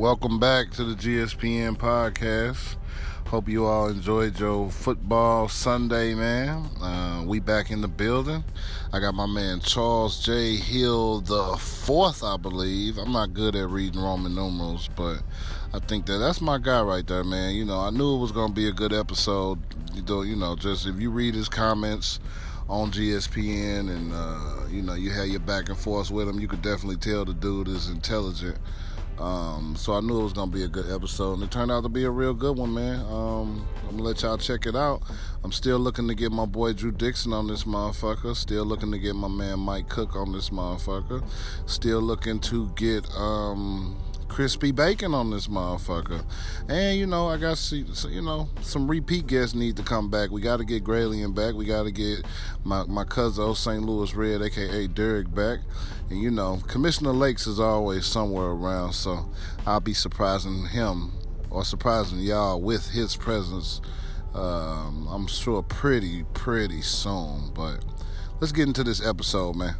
Welcome back to the GSPN podcast. Hope you all enjoyed your football Sunday, man. We back in the building. I got my man Charles J Hill IV, I believe. I'm not good at reading Roman numerals, but I think that's my guy right there, man. You know, I knew it was going to be a good episode. You know, just if you read his comments on GSPN and, you know, you had your back and forth with him, you could definitely tell the dude is intelligent. So I knew it was going to be a good episode, and it turned out to be a real good one, man. I'm going to let y'all check it out. I'm still looking to get my boy Drew Dixon on this motherfucker. Still looking to get my man Mike Cook on this motherfucker. Still looking to get crispy bacon on this motherfucker. And, you know, I got to see, you know, some repeat guests need to come back. We got to get Graylien back. We got to get my cousin, Ocho St. Louis Red, a.k.a. Derek, back. And, you know, Commissioner Lakes is always somewhere around, so I'll be surprising him or surprising y'all with his presence, I'm sure, pretty soon. But let's get into this episode, man.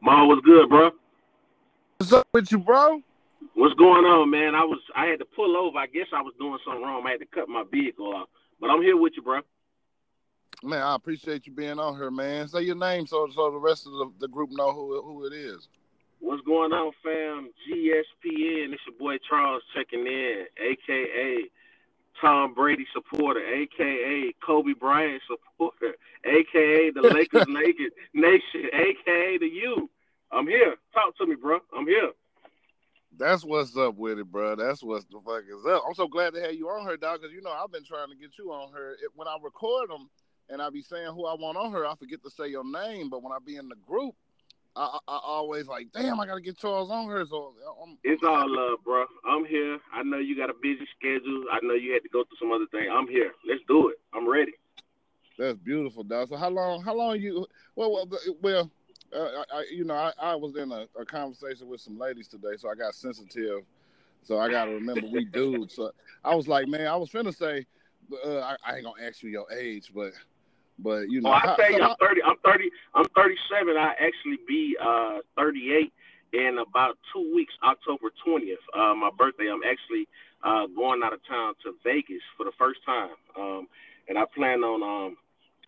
Ma, what's good, bro? What's up with you, bro? What's going on, man? I had to pull over. I guess I was doing something wrong. I had to cut my vehicle off. But I'm here with you, bro. Man, I appreciate you being on here, man. Say your name so the rest of the group know who it is. What's going on, fam? GSPN. It's your boy Charles checking in, a.k.a. Tom Brady supporter, a.k.a. Kobe Bryant supporter, a.k.a. the Lakers Nation, a.k.a. the U. I'm here. Talk to me, bro. I'm here. That's what's up with it, bro. That's what the fuck is up. I'm so glad to have you on her, dog, because, you know, I've been trying to get you on her. When I record them and I be saying who I want on her, I forget to say your name. But when I be in the group, I always like, damn, I got to get Charles on her. So it's all love, bro. I'm here. I know you got a busy schedule. I know you had to go through some other thing. I'm here. Let's do it. I'm ready. That's beautiful, dog. So how long you – well – I was in a conversation with some ladies today, so I got sensitive. So I got to remember we dudes. So I was like, man, I was finna say, I ain't gonna ask you your age, but you know. Oh, I'm 30. I'm 37. I actually be 38 in about 2 weeks, October 20th. My birthday. I'm actually going out of town to Vegas for the first time, and I plan on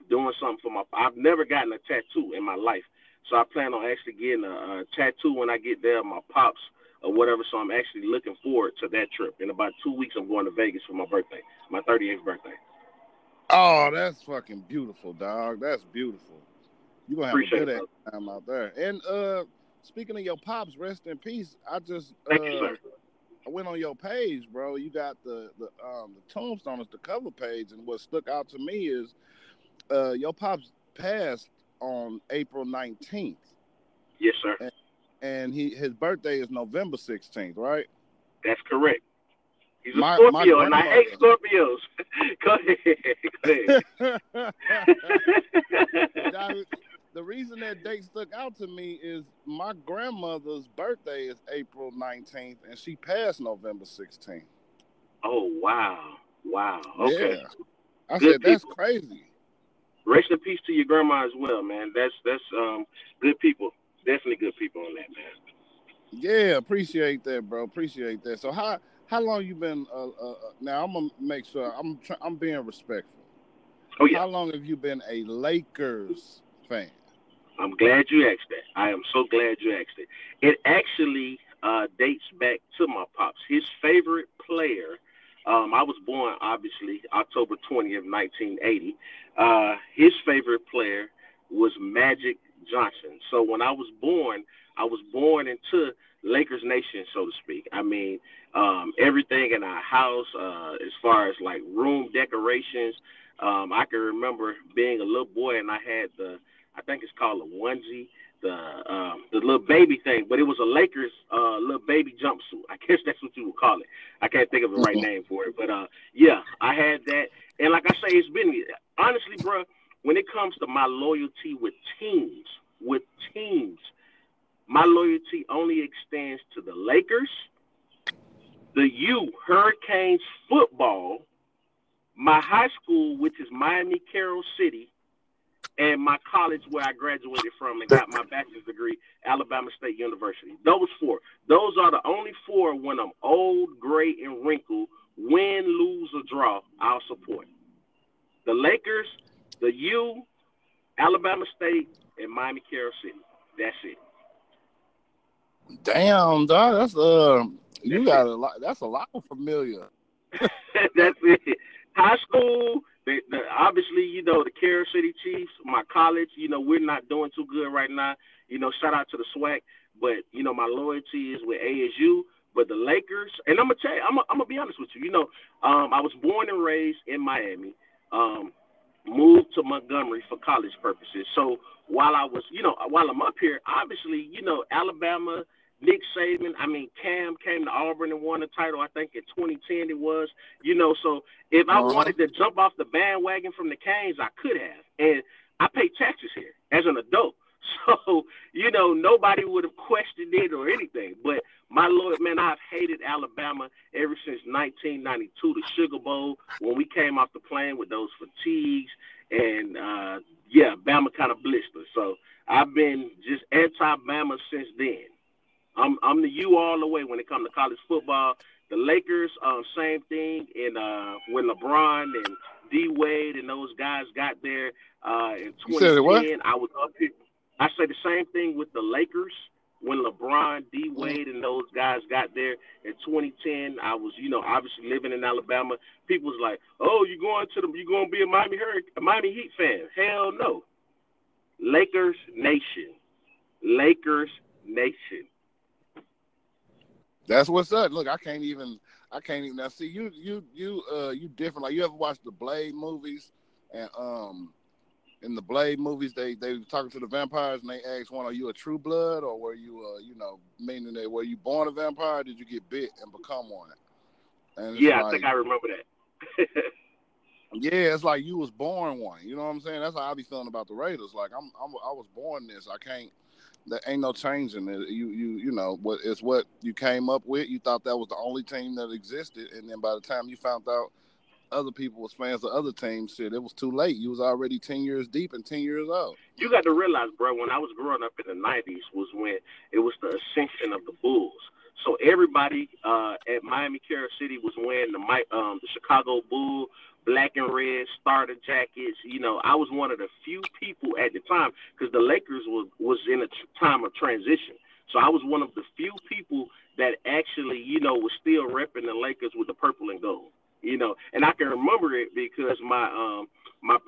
doing something for my. I've never gotten a tattoo in my life. So I plan on actually getting a tattoo when I get there, my pops or whatever. So I'm actually looking forward to that trip. In about 2 weeks, I'm going to Vegas for my birthday, my 38th birthday. Oh, that's fucking beautiful, dog. That's beautiful. You're going to have Appreciate a good time out there. And speaking of your pops, rest in peace. I just Thank you, sir. I went on your page, bro. You got the tombstone as the cover page. And what stuck out to me is your pops passed on April 19th. Yes, sir. And his birthday is November 16th, right? That's correct. He's a Scorpio, and I hate Scorpios. Go ahead. The reason that date stuck out to me is my grandmother's birthday is April 19th, and she passed November 16th. Oh, wow. Wow. Okay. Yeah. I Good said, people. That's crazy. Rest in peace to your grandma as well, man. That's good people. Definitely good people on that, man. Yeah, appreciate that, bro. Appreciate that. So how long you been? Now I'm gonna make sure I'm being respectful. Oh yeah. How long have you been a Lakers fan? I'm glad you asked that. I am so glad you asked it. It actually dates back to my pops. His favorite player. I was born, obviously, October 20th, 1980. His favorite player was Magic Johnson. So when I was born into Lakers Nation, so to speak. I mean, everything in our house, as far as, like, room decorations. I can remember being a little boy, and I had I think it's called a onesie. The little baby thing, but it was a Lakers little baby jumpsuit. I guess that's what you would call it. I can't think of the right name for it, but yeah, I had that. And like I say, it's been honestly, bro. When it comes to my loyalty with teams, my loyalty only extends to the Lakers, the U, Hurricanes football, my high school, which is Miami Carol City, and my college where I graduated from and got my bachelor's degree, Alabama State University. Those four. Those are the only four when I'm old, gray, and wrinkled, win, lose, or draw, I'll support. The Lakers, the U, Alabama State, and Miami Carol City. That's it. Damn, dog, that's a lot of familiar. That's it. High school, obviously, you know, the Carroll City Chiefs, my college, you know, we're not doing too good right now. You know, shout out to the SWAC, but, you know, my loyalty is with ASU. But the Lakers, and I'm going to tell you, I'm going to be honest with you. You know, I was born and raised in Miami, moved to Montgomery for college purposes. So while I'm up here, obviously, you know, Alabama, Nick Saban, I mean, Cam came to Auburn and won the title, I think, in 2010 it was. You know, so if I wanted to jump off the bandwagon from the Canes, I could have. And I pay taxes here as an adult. So, you know, nobody would have questioned it or anything. But, my Lord, man, I've hated Alabama ever since 1992, the Sugar Bowl, when we came off the plane with those fatigues. And, Bama kind of blistered. So, I've been just anti-Bama since then. I'm the U all the way when it comes to college football. The Lakers, same thing. And when LeBron and D. Wade and those guys got there in 2010, I was up here. I say the same thing with the Lakers. When LeBron, D. Wade, and those guys got there in 2010, I was, you know, obviously living in Alabama. People was like, "Oh, you going to be a Miami Heat fan?" Hell no. Lakers Nation. That's what's up. Look, I can't even now see you different. Like, you ever watched the Blade movies? And in the Blade movies, they were talking to the vampires and they asked one, "Are you a true blood, or were you meaning that were you born a vampire, or did you get bit and become one?" And I think I remember that. Yeah, it's like you was born one. You know what I'm saying? That's how I be feeling about the Raiders. Like I was born this. I can't. There ain't no changing it. You know what it's what you came up with. You thought that was the only team that existed, and then by the time you found out other people was fans of other teams, shit, it was too late. You was already 10 years deep and 10 years old. You got to realize, bro, when I was growing up in the 90s was when it was the ascension of the Bulls. So everybody at Miami Carol City was wearing the Chicago Bull black and red starter jackets. You know, I was one of the few people at the time because the Lakers was in a time of transition. So I was one of the few people that actually, you know, was still repping the Lakers with the purple and gold. You know, and I can remember it because my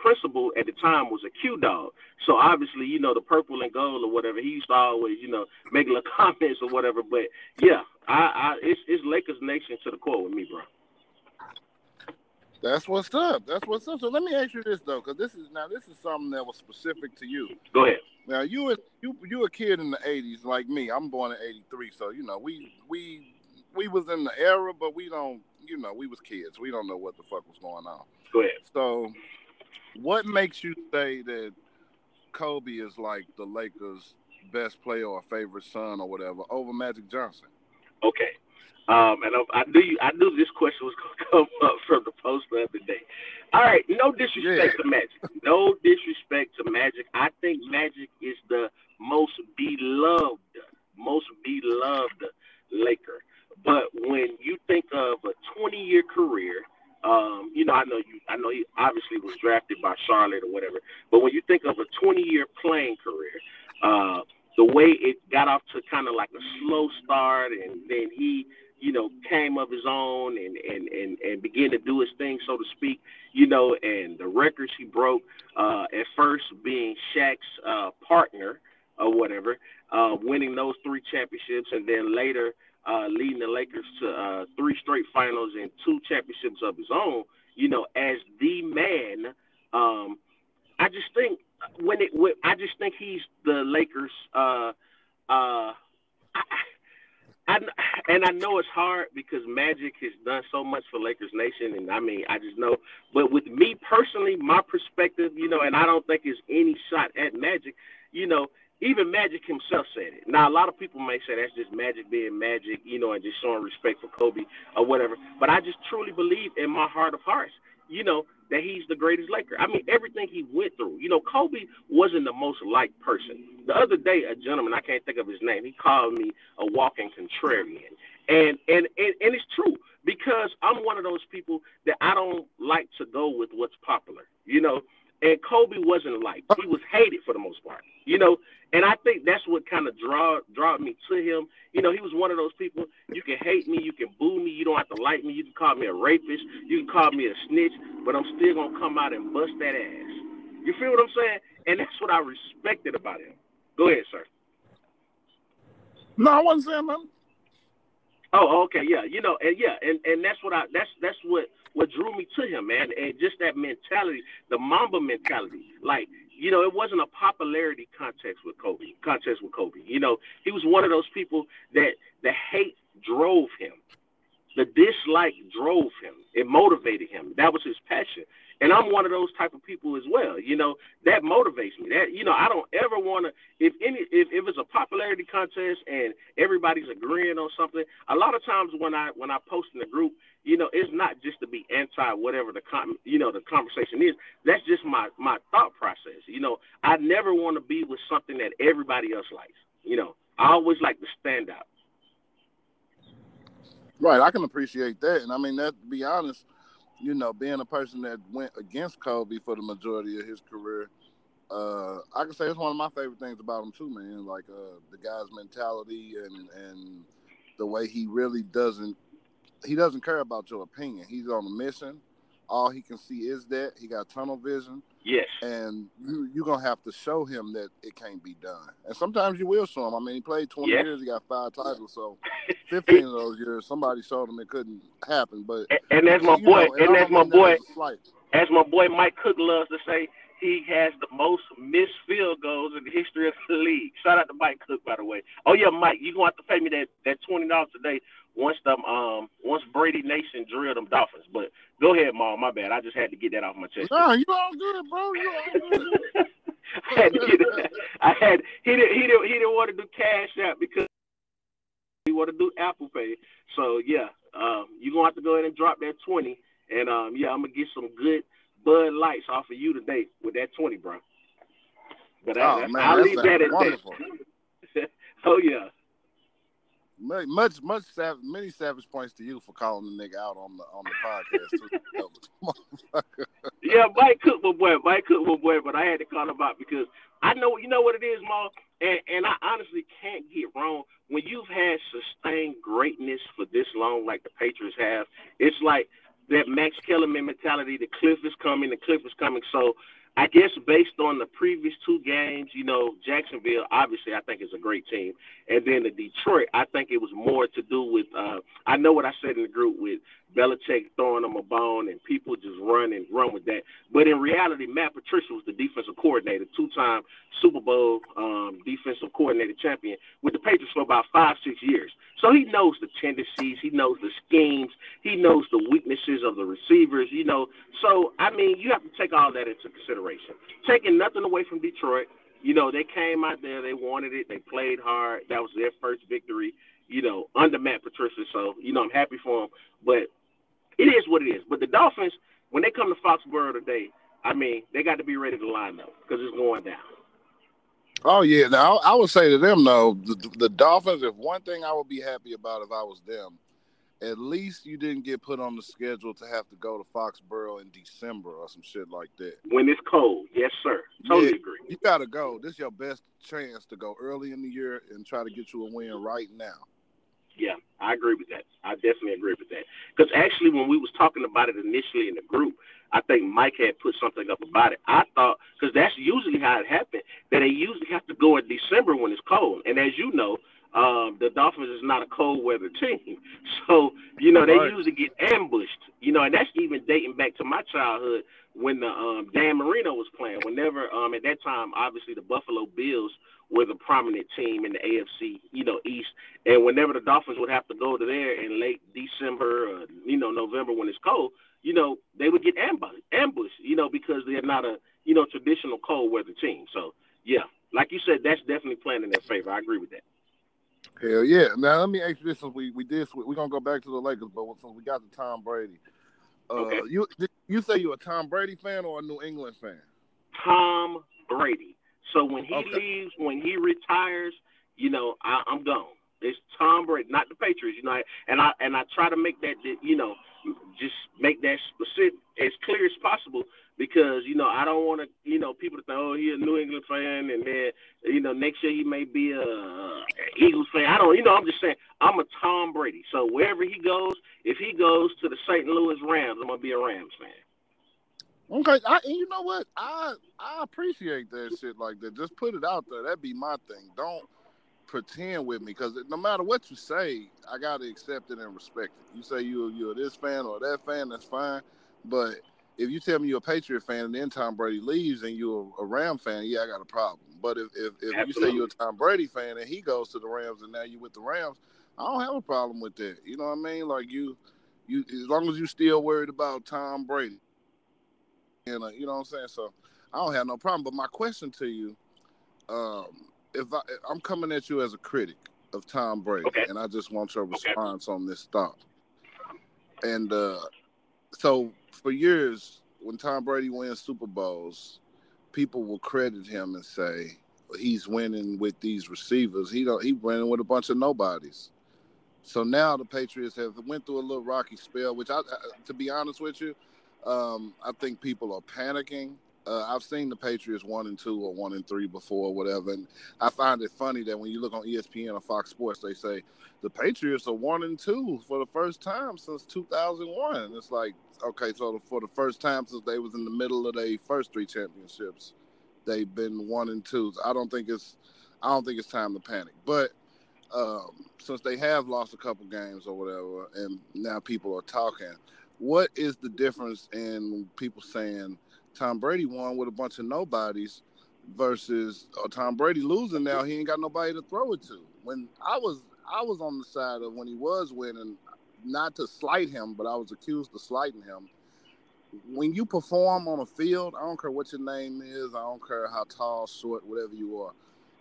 principal at the time was a Q dog. So obviously, you know, the purple and gold or whatever, he used to always, you know, make little comments or whatever. But yeah, it's Lakers Nation to the core with me, bro. That's what's up. So let me ask you this though, because this is something that was specific to you. Go ahead. Now you a kid in the 80s like me. I'm born in 83, so you know we was in the era, but we don't. You know, we was kids. We don't know what the fuck was going on. Go ahead. So, what makes you say that Kobe is like the Lakers' best player or favorite son or whatever over Magic Johnson? Okay. And I knew this question was going to come up from the post the other day. All right. No disrespect to Magic. No disrespect to Magic. I think Magic is the most beloved Laker. But when you think of a 20-year career, you know, I know he obviously was drafted by Charlotte or whatever. But when you think of a 20-year playing career, the way it got off to kind of like a slow start, and then he, you know, came of his own and began to do his thing, so to speak, you know, and the records he broke at first being Shaq's partner or whatever, winning those three championships, and then later leading the Lakers to three straight finals and two championships of his own, you know, as the man. I just think he's the Lakers. I know it's hard because Magic has done so much for Lakers Nation, and I mean, I just know. But with me personally, my perspective, you know, and I don't think it's any shot at Magic, you know. Even Magic himself said it. Now, a lot of people may say that's just Magic being Magic, you know, and just showing respect for Kobe or whatever. But I just truly believe in my heart of hearts you know, that he's the greatest Laker. I mean, everything he went through. You know, Kobe wasn't the most liked person. The other day, a gentleman, I can't think of his name, he called me a walking contrarian. And it's true, because I'm one of those people that I don't like to go with what's popular, you know. And Kobe wasn't liked. He was hated for the most part, you know. And I think that's what kind of drawed me to him. You know, he was one of those people, you can hate me, you can boo me, you don't have to like me, you can call me a rapist, you can call me a snitch, but I'm still going to come out and bust that ass. You feel what I'm saying? And that's what I respected about him. Go ahead, sir. No, I wasn't saying nothing. Oh, okay, yeah, you know, and yeah, and that's what I that's what drew me to him, man, and just that mentality, the Mamba mentality. Like, you know, it wasn't a popularity contest with Kobe. You know, he was one of those people that the hate drove him, the dislike drove him, it motivated him. That was his passion, and I'm one of those type of people as well. You know, that motivates me. That, you know, I don't ever want to. If it's a popularity contest and everybody's agreeing on something, a lot of times when I post in the group, you know, it's not just to be anti whatever the conversation is. That's just my thought process. You know, I never want to be with something that everybody else likes. You know, I always like to stand out. Right, I can appreciate that, and I mean that. To be honest, you know, being a person that went against Kobe for the majority of his career, I can say it's one of my favorite things about him too, man. Like the guy's mentality and the way he really doesn't care about your opinion. He's on a mission. All he can see is that he got tunnel vision. Yes, and you're gonna have to show him that it can't be done. And sometimes you will show him. I mean, he played 20 years, he got 5 titles, so 15 of those years somebody showed him it couldn't happen. But and that's my boy. Know, and as my boy Mike Cook loves to say, he has the most missed field goals in the history of the league. Shout out to Mike Cook, by the way. Oh yeah, Mike, you are gonna have to pay me that $20 today. Once Brady Nation drilled them Dolphins. But go ahead, Mom. My bad. I just had to get that off my chest. No, you all good, bro. You all good. I had to get it. He didn't want to do Cash App because he wanted to do Apple Pay. So yeah, you are gonna have to go ahead and drop that 20. And yeah, I'm gonna get some good Bud Lights off of you today with that 20, bro. But I'll leave that at that. Oh yeah. Many savage points to you for calling the nigga out on the podcast. Yeah, Mike Cook, my boy, but I had to call him out because I know you know what it is, Ma, and I honestly can't get wrong. When you've had sustained greatness for this long, like the Patriots have, it's like that Max Kellerman mentality. The cliff is coming. So I guess based on the previous 2 games, you know, Jacksonville, obviously, I think is a great team. And then the Detroit, I think it was more to do with, I know what I said in the group with Belichick throwing them a bone and people just run with that. But in reality, Matt Patricia was the defensive coordinator, 2-time Super Bowl defensive coordinator champion with the Patriots for about 5-6 years. So he knows the tendencies, he knows the schemes, he knows the weaknesses of the receivers, you know. So, I mean, you have to take all that into consideration. Taking nothing away from Detroit, you know, they came out there, they wanted it, they played hard. That was their first victory, you know, under Matt Patricia. So, you know, I'm happy for them. But it is what it is. But the Dolphins, when they come to Foxborough today, I mean, they got to be ready to line up because it's going down. Oh, yeah. Now, I would say to them, though, the Dolphins, if one thing I would be happy about if I was them, at least you didn't get put on the schedule to have to go to Foxborough in December or some shit like that. When it's cold. Yes, sir. Totally agree. You got to go. This is your best chance to go early in the year and try to get you a win right now. Yeah, I agree with that. I definitely agree with that. Because actually when we was talking about it initially in the group, I think Mike had put something up about it. I thought, because that's usually how it happened, that they usually have to go in December when it's cold. And as you know, the Dolphins is not a cold-weather team. So, you know, they usually get ambushed. You know, and that's even dating back to my childhood when the Dan Marino was playing. Whenever, at that time, obviously the Buffalo Bills were the prominent team in the AFC, you know, East. And whenever the Dolphins would have to go to there in late December or, you know, November when it's cold, you know, they would get ambushed, you know, because they're not a, you know, traditional cold-weather team. So, yeah, like you said, that's definitely playing in their favor. I agree with that. Hell yeah. Now, let me ask you this. We're going to go back to the Lakers, but since we got to Tom Brady, Okay. You say you're a Tom Brady fan or a New England fan? Tom Brady. So when he leaves, when he retires, you know, I'm gone. It's Tom Brady, not the Patriots. You know, and I try to make that, you know, just make that specific as clear as possible, because you know I don't want to, you know, people to think, oh, he's a New England fan, and then you know next year he may be a Eagles fan. I don't, you know, I'm just saying I'm a Tom Brady. So wherever he goes, if he goes to the St. Louis Rams, I'm gonna be a Rams fan. Okay, and you know what? I appreciate that shit like that. Just put it out there. That'd be my thing. Don't pretend with me, because no matter what you say, I gotta accept it and respect it. You say you're this fan or that fan, that's fine. But if you tell me you're a Patriot fan and then Tom Brady leaves and you're a Ram fan, yeah, I got a problem. But if you say you're a Tom Brady fan and he goes to the Rams and now you're with the Rams, I don't have a problem with that. You know what I mean? Like you as long as you still worried about Tom Brady. And you know what I'm saying? So I don't have no problem. But my question to you, if I'm coming at you as a critic of Tom Brady, and I just want your response on this thought. And so for years, when Tom Brady wins Super Bowls, people will credit him and say he's winning with these receivers. He winning with a bunch of nobodies. So now the Patriots have went through a little rocky spell, which to be honest with you. I think people are panicking. I've seen the Patriots 1-2 or 1-3 before, or whatever. And I find it funny that when you look on ESPN or Fox Sports, they say the Patriots are 1-2 for the first time since 2001. It's like, okay, so for the first time since they was in the middle of their first three championships, they've been 1-2. I don't think it's time to panic. But since they have lost a couple games or whatever, and now people are talking. What is the difference in people saying Tom Brady won with a bunch of nobodies versus Tom Brady losing now? He ain't got nobody to throw it to. When I was on the side of when he was winning, not to slight him, but I was accused of slighting him. When you perform on a field, I don't care what your name is. I don't care how tall, short, whatever you are.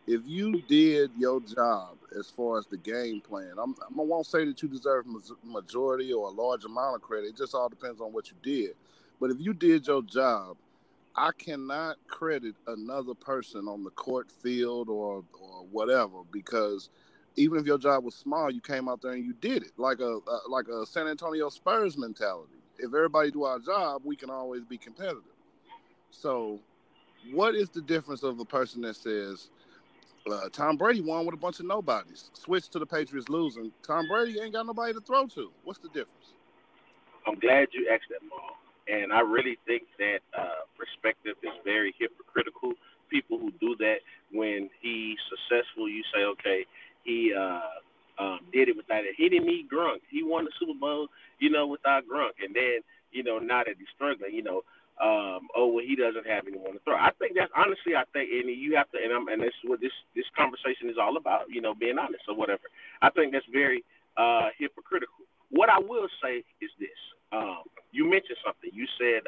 If you did your job as far as the game plan, I won't say that you deserve majority or a large amount of credit. It just all depends on what you did. But if you did your job, I cannot credit another person on the court, field, or whatever, because even if your job was small, you came out there and you did it, like a San Antonio Spurs mentality. If everybody do our job, we can always be competitive. So what is the difference of the person that says, Tom Brady won with a bunch of nobodies, switch to the Patriots losing, Tom Brady ain't got nobody to throw to? What's the difference? I'm glad you asked that, Maul. And I really think that perspective is very hypocritical. People who do that, when he's successful, you say, okay, he did it without it. He didn't need Gronk. He won the Super Bowl, you know, without Gronk. And then, you know, now that he's struggling, you know, well, he doesn't have anyone to throw. I think that's honestly, and that's what this conversation is all about, you know, being honest or whatever. I think that's very hypocritical. What I will say is this: you mentioned something. You said,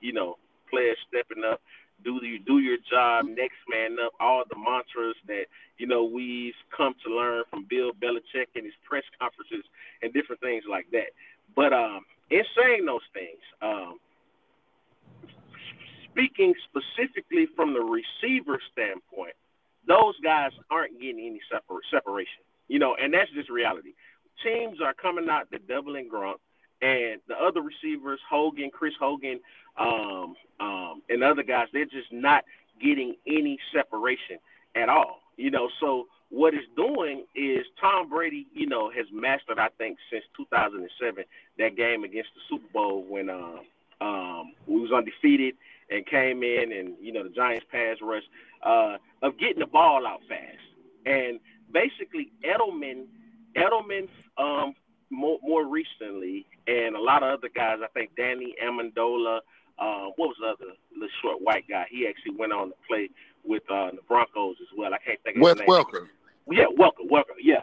you know, players stepping up, do your job, next man up. All the mantras that you know we've come to learn from Bill Belichick and his press conferences and different things like that. But in saying those things. Speaking specifically from the receiver standpoint, those guys aren't getting any separation, you know, and that's just reality. Teams are coming out to Double and Gronk, and the other receivers, Hogan, Chris Hogan, and other guys, they're just not getting any separation at all, you know. So what it's doing is Tom Brady, you know, has mastered, I think, since 2007, that game against the Super Bowl when we was undefeated and came in, and, you know, the Giants pass rush, of getting the ball out fast. And basically Edelman more recently, and a lot of other guys, I think Danny Amendola, what was the other, the short white guy? He actually went on to play with the Broncos as well. I can't think of his name. Welker. Yeah, Welker, yeah.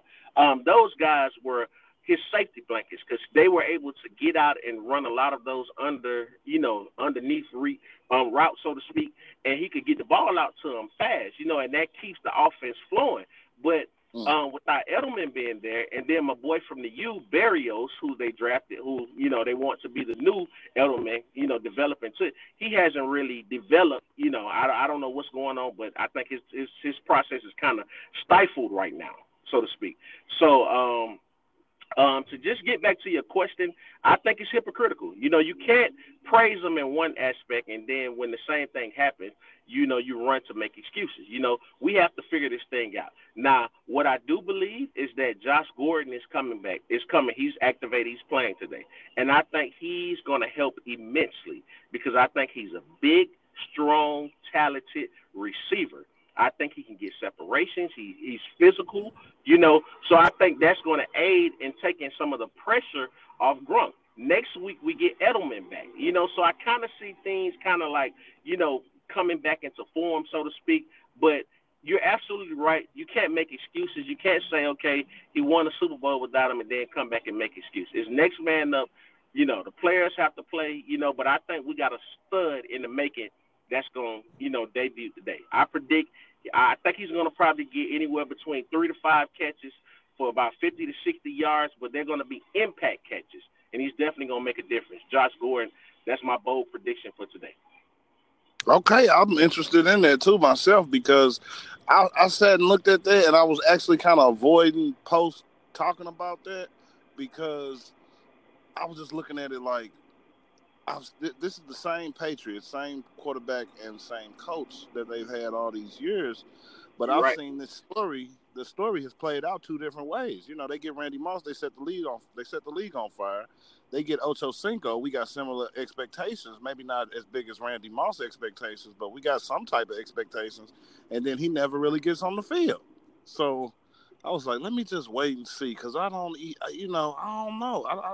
Those guys were his safety blankets, because they were able to get out and run a lot of those underneath route, so to speak, and he could get the ball out to them fast, you know, and that keeps the offense flowing. But without Edelman being there, and then my boy from the U, Berrios, who they drafted, who, you know, they want to be the new Edelman, you know, developing to. He hasn't really developed, you know. I don't know what's going on, but I think his process is kind of stifled right now, so to speak. So, to just get back to your question, I think it's hypocritical. You know, you can't praise them in one aspect, and then when the same thing happens, you know, you run to make excuses. You know, we have to figure this thing out. Now, what I do believe is that Josh Gordon is coming back. It's coming. He's activated. He's playing today. And I think he's going to help immensely because I think he's a big, strong, talented receiver. I think he can get separations. He's physical, you know. So I think that's going to aid in taking some of the pressure off Gronk. Next week we get Edelman back, you know. So I kind of see things kind of like, you know, coming back into form, so to speak. But you're absolutely right. You can't make excuses. You can't say, okay, he won a Super Bowl without him and then come back and make excuses. It's next man up, you know. The players have to play, you know. But I think we got a stud in the making that's going to, you know, debut today. I think he's going to probably get anywhere between 3 to 5 catches for about 50 to 60 yards, but they're going to be impact catches, and he's definitely going to make a difference. Josh Gordon, that's my bold prediction for today. Okay, I'm interested in that too myself because I sat and looked at that, and I was actually kind of avoiding posts talking about that because I was just looking at it like, this is the same Patriots, same quarterback and same coach that they've had all these years. But I've seen this story. The story has played out two different ways. You know, they get Randy Moss, they set the league on fire. They get Ocho Cinco. We got similar expectations, maybe not as big as Randy Moss expectations, but we got some type of expectations. And then he never really gets on the field. So I was like, let me just wait and see, because I don't know.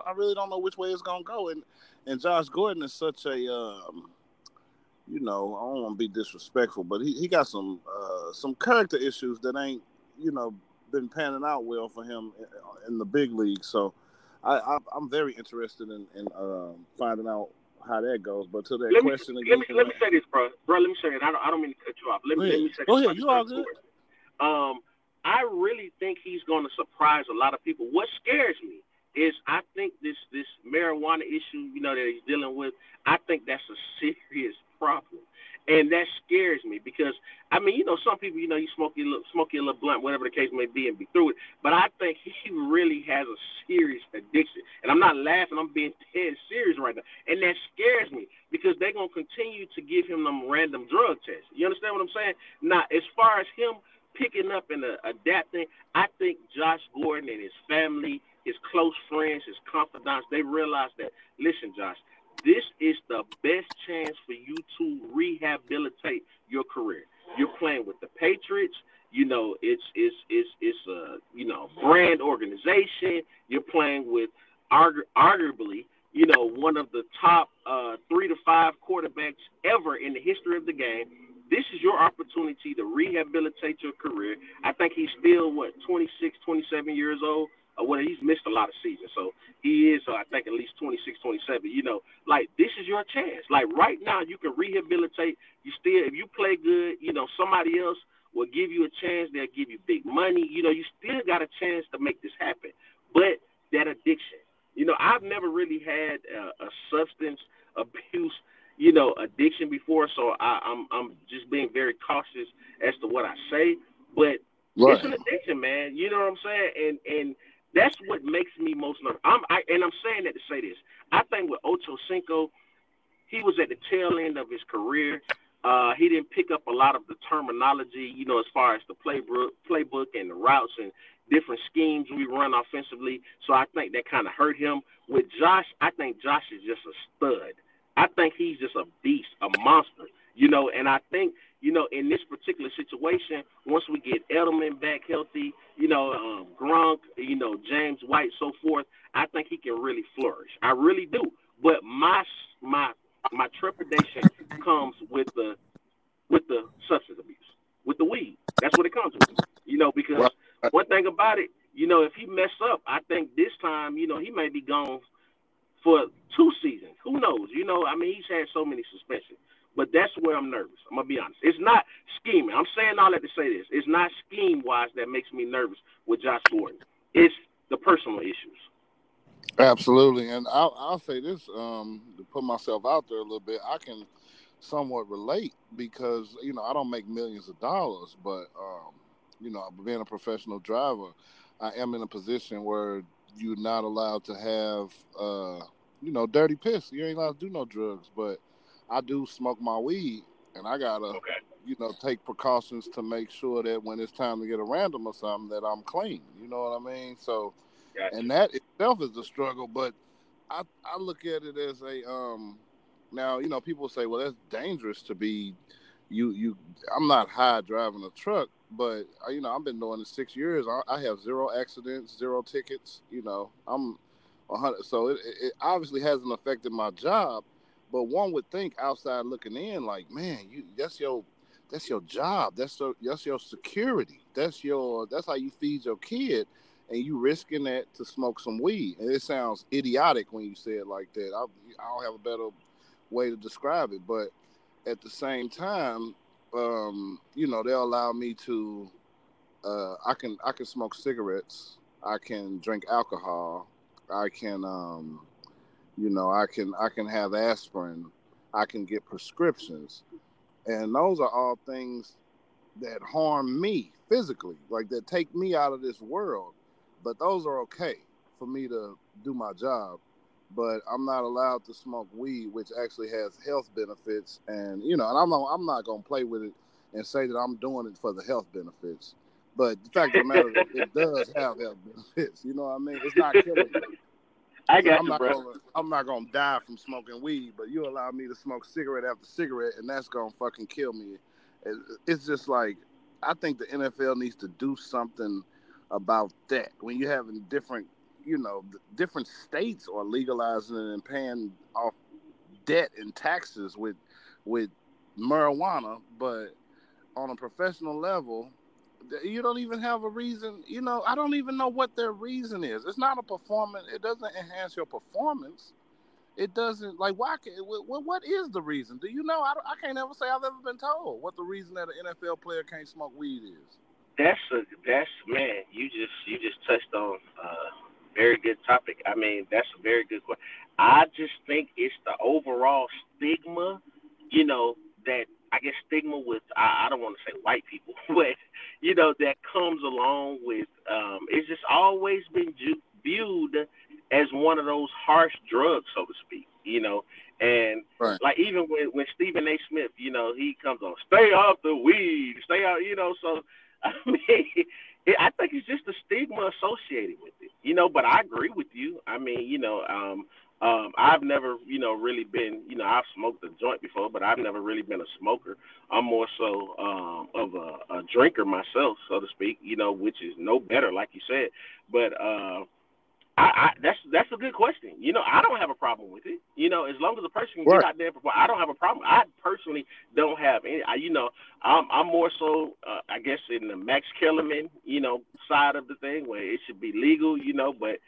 I really don't know which way it's going to go. And Josh Gordon is such a, you know, I don't want to be disrespectful, but he got some character issues that ain't, you know, been panning out well for him in the big league. So I'm very interested in finding out how that goes. But to that question again. Let me say this, bro. Bro, let me say it. I don't mean to cut you off. Let me say this. Go ahead. You all good? I really think he's going to surprise a lot of people. What scares me is I think this marijuana issue, you know, that he's dealing with, I think that's a serious problem. And that scares me because, I mean, you know, some people, you know, you smoke your little blunt, whatever the case may be, and be through it. But I think he really has a serious addiction. And I'm not laughing. I'm being dead serious right now. And that scares me because they're going to continue to give him them random drug tests. You understand what I'm saying? Now, as far as him picking up and adapting, I think Josh Gordon and his family, his close friends, his confidants, they realize that, listen, Josh, this is the best chance for you to rehabilitate your career. You're playing with the Patriots. You know, it's a, you know, brand organization. You're playing with arguably, you know, one of the top 3 to 5 quarterbacks ever in the history of the game. This is your opportunity to rehabilitate your career. I think he's still, 26, 27 years old? Well, he's missed a lot of seasons. So he is, I think, at least 26, 27. You know, like, this is your chance. Like, right now you can rehabilitate. You still, if you play good, you know, somebody else will give you a chance. They'll give you big money. You know, you still got a chance to make this happen. But that addiction. You know, I've never really had a substance abuse, you know, addiction before, so I'm just being very cautious as to what I say. But it's an addiction, man. You know what I'm saying? And that's what makes me most nervous. I'm saying that to say this. I think with Ocho Cinco, he was at the tail end of his career. He didn't pick up a lot of the terminology, you know, as far as the playbook and the routes and different schemes we run offensively. So I think that kind of hurt him. With Josh, I think Josh is just a stud. I think he's just a beast, a monster, you know. And I think, you know, in this particular situation, once we get Edelman back healthy, you know, Gronk, you know, James White, so forth, I think he can really flourish. I really do. But my trepidation comes with the substance abuse, with the weed. That's what it comes with, you know, because one thing about it, you know, if he mess up, I think this time, you know, he may be gone for 2 seasons. Who knows? You know, I mean, he's had so many suspensions. But that's where I'm nervous. I'm going to be honest. It's not scheming. I'm saying all that to say this. It's not scheme-wise that makes me nervous with Josh Gordon. It's the personal issues. Absolutely. And I'll say this, to put myself out there a little bit, I can somewhat relate because, you know, I don't make millions of dollars, but, you know, being a professional driver, I am in a position where you're not allowed to have, you know, dirty piss. You ain't allowed to do no drugs, but I do smoke my weed, and I got to, you know, take precautions to make sure that when it's time to get a random or something that I'm clean. You know what I mean? So, and that itself is a struggle, but I look at it as a, now, you know, people say, well, that's dangerous to be, I'm not high driving a truck, but, you know, I've been doing it 6 years. I have zero accidents, zero tickets, you know, I'm 100. So it obviously hasn't affected my job, but one would think outside looking in, like, man, that's your job. That's your security. That's how you feed your kid. And you risking that to smoke some weed. And it sounds idiotic when you say it like that. I don't have a better way to describe it. But at the same time, you know, they'll allow me to I can smoke cigarettes. I can drink alcohol. I can, you know, I can have aspirin. I can get prescriptions. And those are all things that harm me physically, like that take me out of this world. But those are okay for me to do my job. But I'm not allowed to smoke weed, which actually has health benefits. And, you know, and I'm not going to play with it and say that I'm doing it for the health benefits. But the fact of the matter is, it does have health benefits. You know what I mean? It's not killing me. I'm not going to die from smoking weed, but you allow me to smoke cigarette after cigarette, and that's going to fucking kill me. It's just like, I think the NFL needs to do something about that. When you're having different, you know, different states are legalizing it and paying off debt and taxes with marijuana, but on a professional level, you don't even have a reason. You know, I don't even know what their reason is. It's not a performance. It doesn't enhance your performance. It doesn't, like, why? What is the reason? Do you know? I can't ever say I've ever been told what the reason that an NFL player can't smoke weed is. Man, you just touched on a very good topic. I mean, that's a very good question. I just think it's the overall stigma, you know, that I guess stigma with, I don't want to say white people, but, you know, that comes along with, it's just always been viewed as one of those harsh drugs, so to speak, you know. And, like, even when Stephen A. Smith, you know, he comes on, stay off the weed, stay out, you know, so I mean, I think it's just the stigma associated with it, you know, but I agree with you. I mean, you know, I've never, you know, really been, you know, I've smoked a joint before, but I've never really been a smoker. I'm more so of a drinker myself, so to speak, you know, which is no better, like you said. But that's a good question. You know, I don't have a problem with it. You know, as long as the person can get out there, I don't have a problem. I personally don't have any. You know, I'm more so, I guess, in the Max Kellerman, you know, side of the thing where it should be legal, you know. But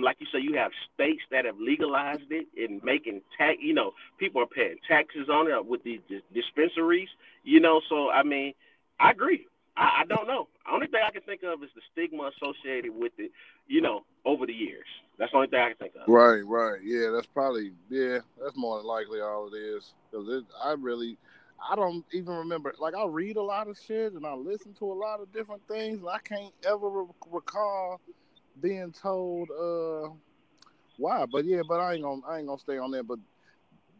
like you say, you have states that have legalized it and making tax. You know, people are paying taxes on it with these dispensaries. You know, so I mean, I agree. I don't know. The only thing I can think of is the stigma associated with it, you know, over the years. That's the only thing I can think of. Right. Yeah, that's more than likely all it is. Because I don't even remember. Like, I read a lot of shit and I listen to a lot of different things, and I can't ever recall being told why. But, yeah, but I ain't gonna stay on that. But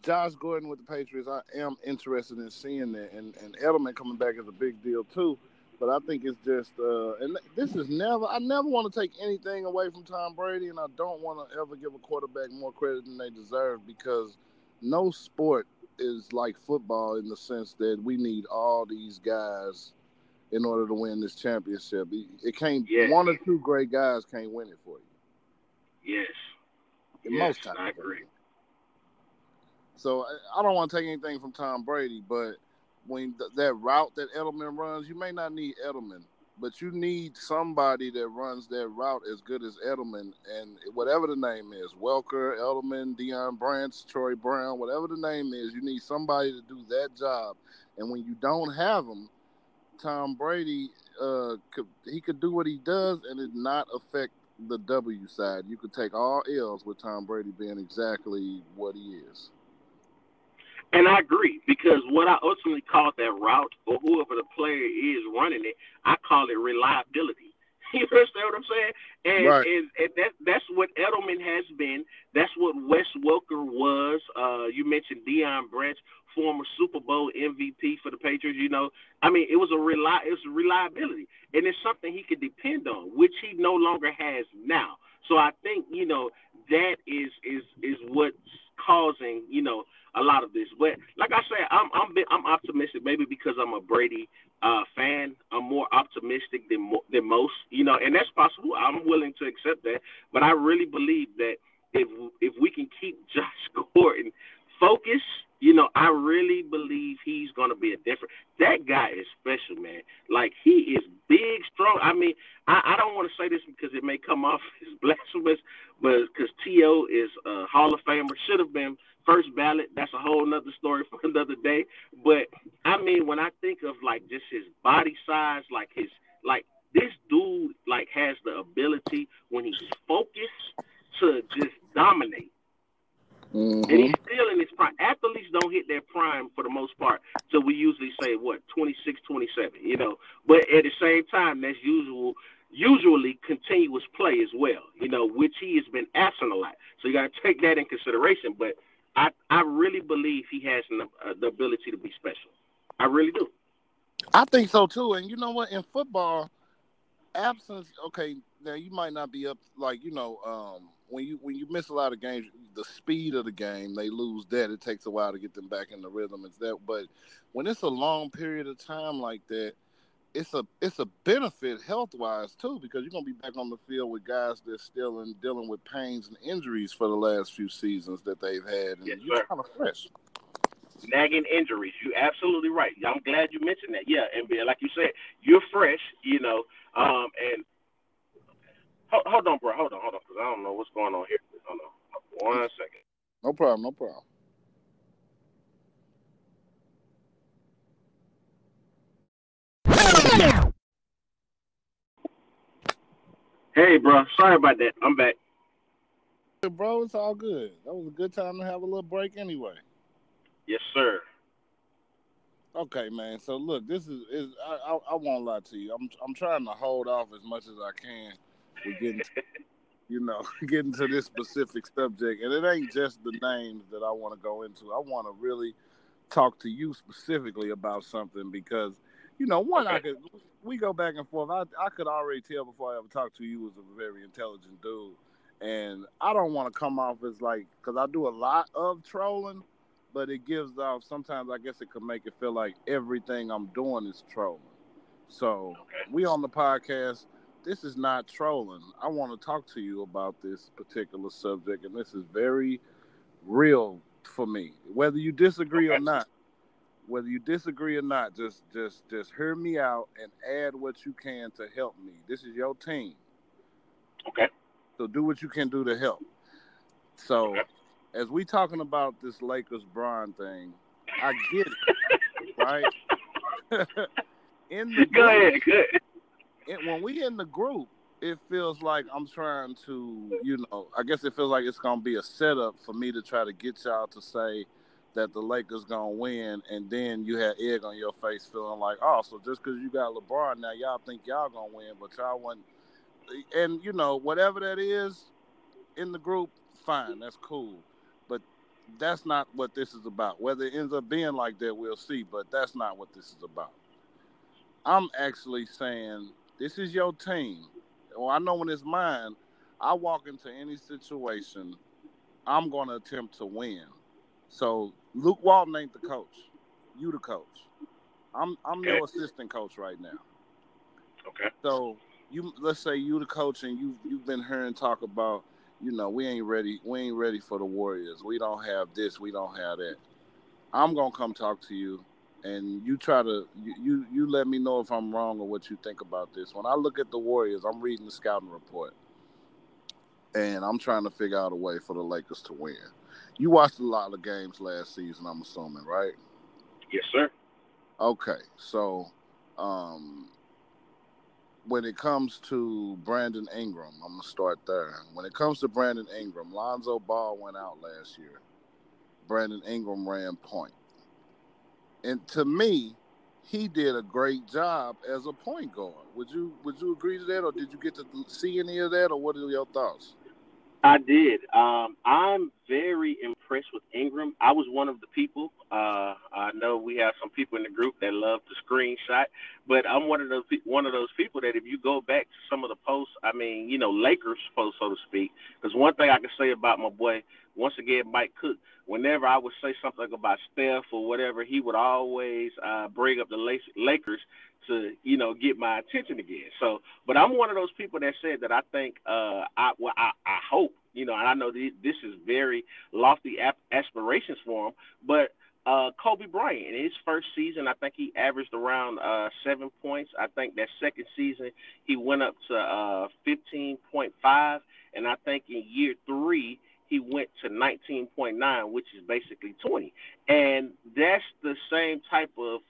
Josh Gordon with the Patriots, I am interested in seeing that. And Edelman coming back is a big deal, too. But I think it's just, and this is never, I never want to take anything away from Tom Brady, and I don't want to ever give a quarterback more credit than they deserve, because no sport is like football in the sense that we need all these guys in order to win this championship. It can't, one or two great guys can't win it for you. Yes. Most times. I agree. So I don't want to take anything from Tom Brady, but when that route that Edelman runs, you may not need Edelman, But you need somebody that runs that route as good as Edelman, and whatever the name is, Welker, Edelman, Deion Branch, Troy Brown, whatever the name is, you need somebody to do that job. And when you don't have them, Tom Brady, he could do what he does and it not affect the W side. You could take all L's with Tom Brady being exactly what he is. And I agree, because what I ultimately call that route, or whoever the player is running it, I call it reliability. You understand what I'm saying? And, right. and that's what Edelman has been. That's what Wes Welker was. You mentioned Deion Branch, former Super Bowl MVP for the Patriots. You know, I mean, it was reliability, and it's something he could depend on, which he no longer has now. So I think, you know, that is what's causing, you know, a lot of this. But like I said, I'm optimistic. Maybe because I'm a Brady fan, I'm more optimistic than most. You know, and that's possible. I'm willing to accept that. But I really believe that if we can keep Josh Gordon focused, you know, I really believe he's going to be a different. That guy is special, man. Like, he is big, strong. I mean, I don't want to say this because it may come off as blasphemous, but because T.O. is a Hall of Famer, should have been first ballot. That's a whole nother story for another day. But, I mean, when I think of, like, just his body size, like, his, like, this dude, like, has the ability when he's focused to just dominate. Mm-hmm. And he's still in his prime. Athletes don't hit their prime for the most part. So we usually say, 26, 27, you know. But at the same time, that's usually continuous play as well, you know, which he has been absent a lot. So you got to take that in consideration. But I really believe he has the ability to be special. I really do. I think so, too. And you know what? In football, absence, okay, now you might not be up, like, you know, when you miss a lot of games, the speed of the game, they lose that. It takes a while to get them back in the rhythm. It's that, but when it's a long period of time like that, it's a benefit health-wise too, because you're gonna be back on the field with guys that's still dealing with pains and injuries for the last few seasons that they've had, and yes, you're kind of fresh. Nagging injuries. You're absolutely right. I'm glad you mentioned that. Yeah, and like you said, you're fresh. You know, and. Hold on, bro, because I don't know what's going on here. Hold on, 1 second. No problem. Hey, bro, sorry about that. I'm back. Hey, bro, it's all good. That was a good time to have a little break anyway. Yes, sir. Okay, man, so look, this is I won't lie to you. I'm trying to hold off as much as I can. We're getting to this specific subject, and it ain't just the names that I want to go into. I want to really talk to you specifically about something because, you know, we go back and forth. I could already tell before I ever talked to you was a very intelligent dude, and I don't want to come off as like, because I do a lot of trolling, but it gives off sometimes. I guess it could make it feel like everything I'm doing is trolling. So we on the podcast. This is not trolling. I want to talk to you about this particular subject, and this is very real for me. Whether you disagree or not, just hear me out and add what you can to help me. This is your team. Okay. So do what you can do to help. So as we talking about this Lakers-Bron thing, I get it, right? When we in the group, it feels like I'm trying to, you know, I guess it feels like it's going to be a setup for me to try to get y'all to say that the Lakers going to win, and then you had egg on your face feeling like, oh, so just because you got LeBron now, y'all think y'all going to win, but y'all wasn't. And, you know, whatever that is in the group, fine, that's cool. But that's not what this is about. Whether it ends up being like that, we'll see, but that's not what this is about. I'm actually saying, this is your team. Well, I know when it's mine, I walk into any situation, I'm going to attempt to win. So Luke Walton ain't the coach. You the coach. I'm your assistant coach right now. Okay. So let's say you the coach, and you've been hearing talk about, you know, we ain't ready for the Warriors. We don't have this. We don't have that. I'm going to come talk to you. and you try to you let me know if I'm wrong or what you think about this. When I look at the Warriors, I'm reading the scouting report, and I'm trying to figure out a way for the Lakers to win. You watched a lot of games last season, I'm assuming, right? Yes, sir. Okay, so when it comes to Brandon Ingram, I'm going to start there. When it comes to Brandon Ingram, Lonzo Ball went out last year. Brandon Ingram ran point. And to me, he did a great job as a point guard. Would you agree to that, or did you get to see any of that, or what are your thoughts? I did. I'm very impressed with Ingram. I was one of the people. I know we have some people in the group that love to screenshot, but I'm one of those people that if you go back to some of the posts, I mean, you know, Lakers posts, so to speak, because one thing I can say about my boy, once again, Mike Cook, whenever I would say something about Steph or whatever, he would always bring up the Lakers to, you know, get my attention again. So, but I'm one of those people that said that I think, I hope, you know, and I know this is very lofty aspirations for him, but Kobe Bryant, in his first season, I think he averaged around 7 points. I think that second season he went up to 15.5, and I think in year three, he went to 19.9, which is basically 20. And that's the same type of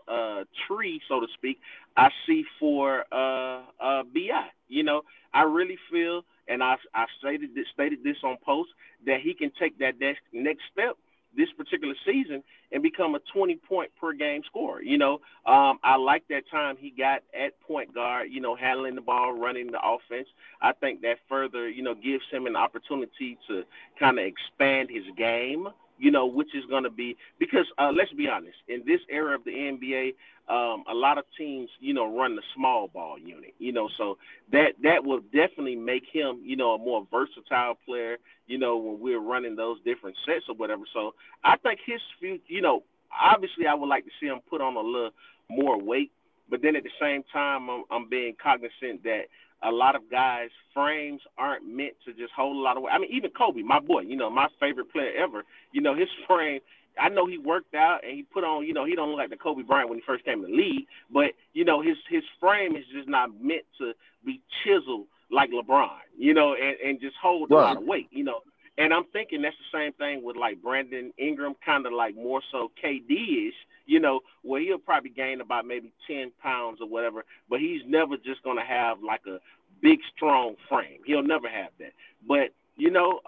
tree, so to speak, I see for B.I. You know, I really feel, and I stated this on post, that he can take that next step this particular season and become a 20-point-per-game scorer. You know, I like that time he got at point guard, you know, handling the ball, running the offense. I think that further, you know, gives him an opportunity to kind of expand his game, you know, which is going to be – because let's be honest, in this era of the NBA, a lot of teams, you know, run the small ball unit, you know, so that will definitely make him, you know, a more versatile player, you know, when we're running those different sets or whatever. So I think his future, you know, obviously I would like to see him put on a little more weight, but then at the same time I'm being cognizant that a lot of guys' frames aren't meant to just hold a lot of weight. I mean, even Kobe, my boy, you know, my favorite player ever, you know, his frame, I know he worked out and he put on, you know, he don't look like the Kobe Bryant when he first came in the league, but, you know, his frame is just not meant to be chiseled like LeBron, you know, and just hold right. A lot of weight, you know. And I'm thinking that's the same thing with, like, Brandon Ingram, kind of like more so KD-ish, you know, where he'll probably gain about maybe 10 pounds or whatever, but he's never just going to have, like, a big, strong frame. He'll never have that. But, you know,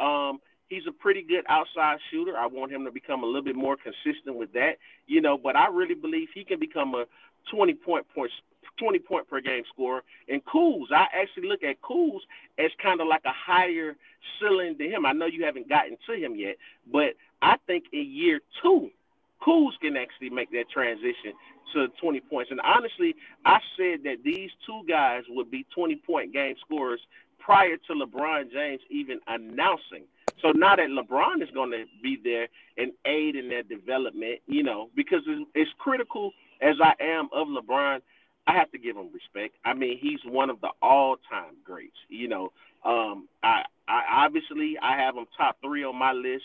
he's a pretty good outside shooter. I want him to become a little bit more consistent with that, you know, but I really believe he can become a 20-point-per-game scorer. And Kuz, I actually look at Kuz as kind of like a higher ceiling than him. I know you haven't gotten to him yet, but I think in year two, Kuz can actually make that transition to 20 points. And honestly, I said that these two guys would be 20-point game scorers prior to LeBron James even announcing. So now that LeBron is going to be there and aid in their development, you know, because as critical as I am of LeBron, I have to give him respect. I mean, he's one of the all-time greats, you know. I obviously, I have him top three on my list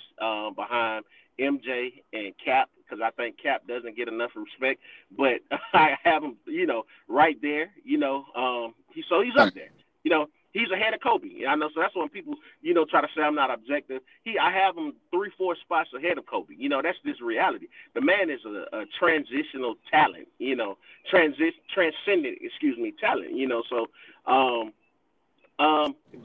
behind MJ and Cap, because I think Cap doesn't get enough respect. But I have him, you know, right there, you know. So he's up there, you know. He's ahead of Kobe. I know, so that's when people, you know, try to say I'm not objective. I have him 3-4 spots ahead of Kobe. You know, that's just reality. The man is a transitional talent, you know, transcendent, talent, you know. So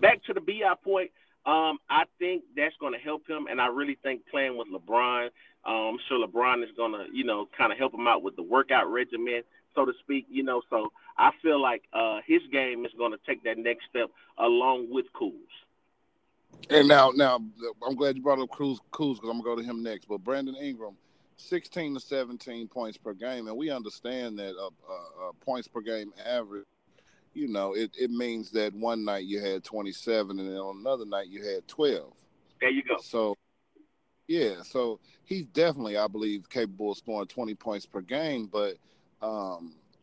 back to the B.I. point, I think that's going to help him, and I really think playing with LeBron, I'm sure LeBron is going to, you know, kind of help him out with the workout regimen, so to speak, you know. So I feel like his game is going to take that next step along with Kuz. And now I'm glad you brought up Kuz because I'm going to go to him next. But Brandon Ingram, 16 to 17 points per game, and we understand that a points per game average, you know, it means that one night you had 27 and then on another night you had 12. There you go. So, yeah, so he's definitely, I believe, capable of scoring 20 points per game, but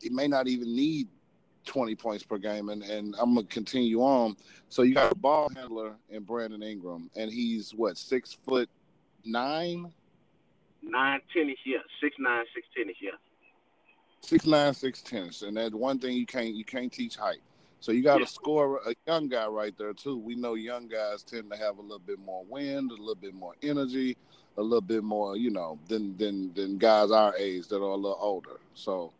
it may not even need 20 points per game, and I'm going to continue on. So you got a ball handler in Brandon Ingram, and he's, what, 6'9"? 9'10", yeah. 6'9", 6'10", yeah. 6'9", 6'10", and that's one thing you can't teach height. So you got to score a young guy right there too. We know young guys tend to have a little bit more wind, a little bit more energy, a little bit more, you know, than guys our age that are a little older. So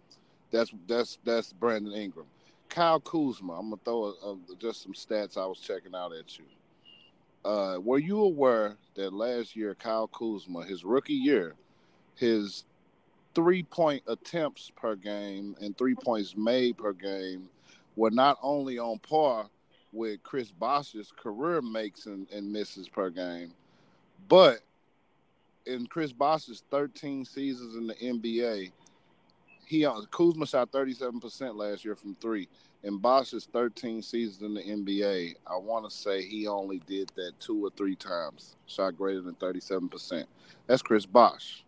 that's Brandon Ingram. Kyle Kuzma, I'm gonna throw just some stats I was checking out at you. Were you aware that last year Kyle Kuzma, his rookie year, his 3-point attempts per game and 3 points made per game were not only on par with Chris Bosh's career makes and misses per game, but in Chris Bosh's 13 seasons in the NBA, Kuzma shot 37% last year from three. In Bosh's 13 seasons in the NBA, I want to say he only did that 2 or 3 times, shot greater than 37%. That's Chris Bosh.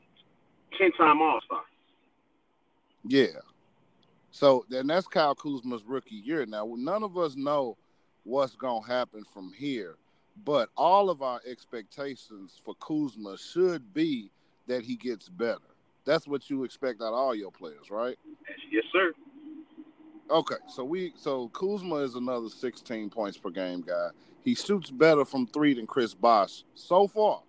10-time All-Star. Yeah. So, then that's Kyle Kuzma's rookie year. Now, none of us know what's going to happen from here, but all of our expectations for Kuzma should be that he gets better. That's what you expect out of all your players, right? Yes, sir. Okay, so Kuzma is another 16 points per game guy. He shoots better from three than Chris Bosh so far.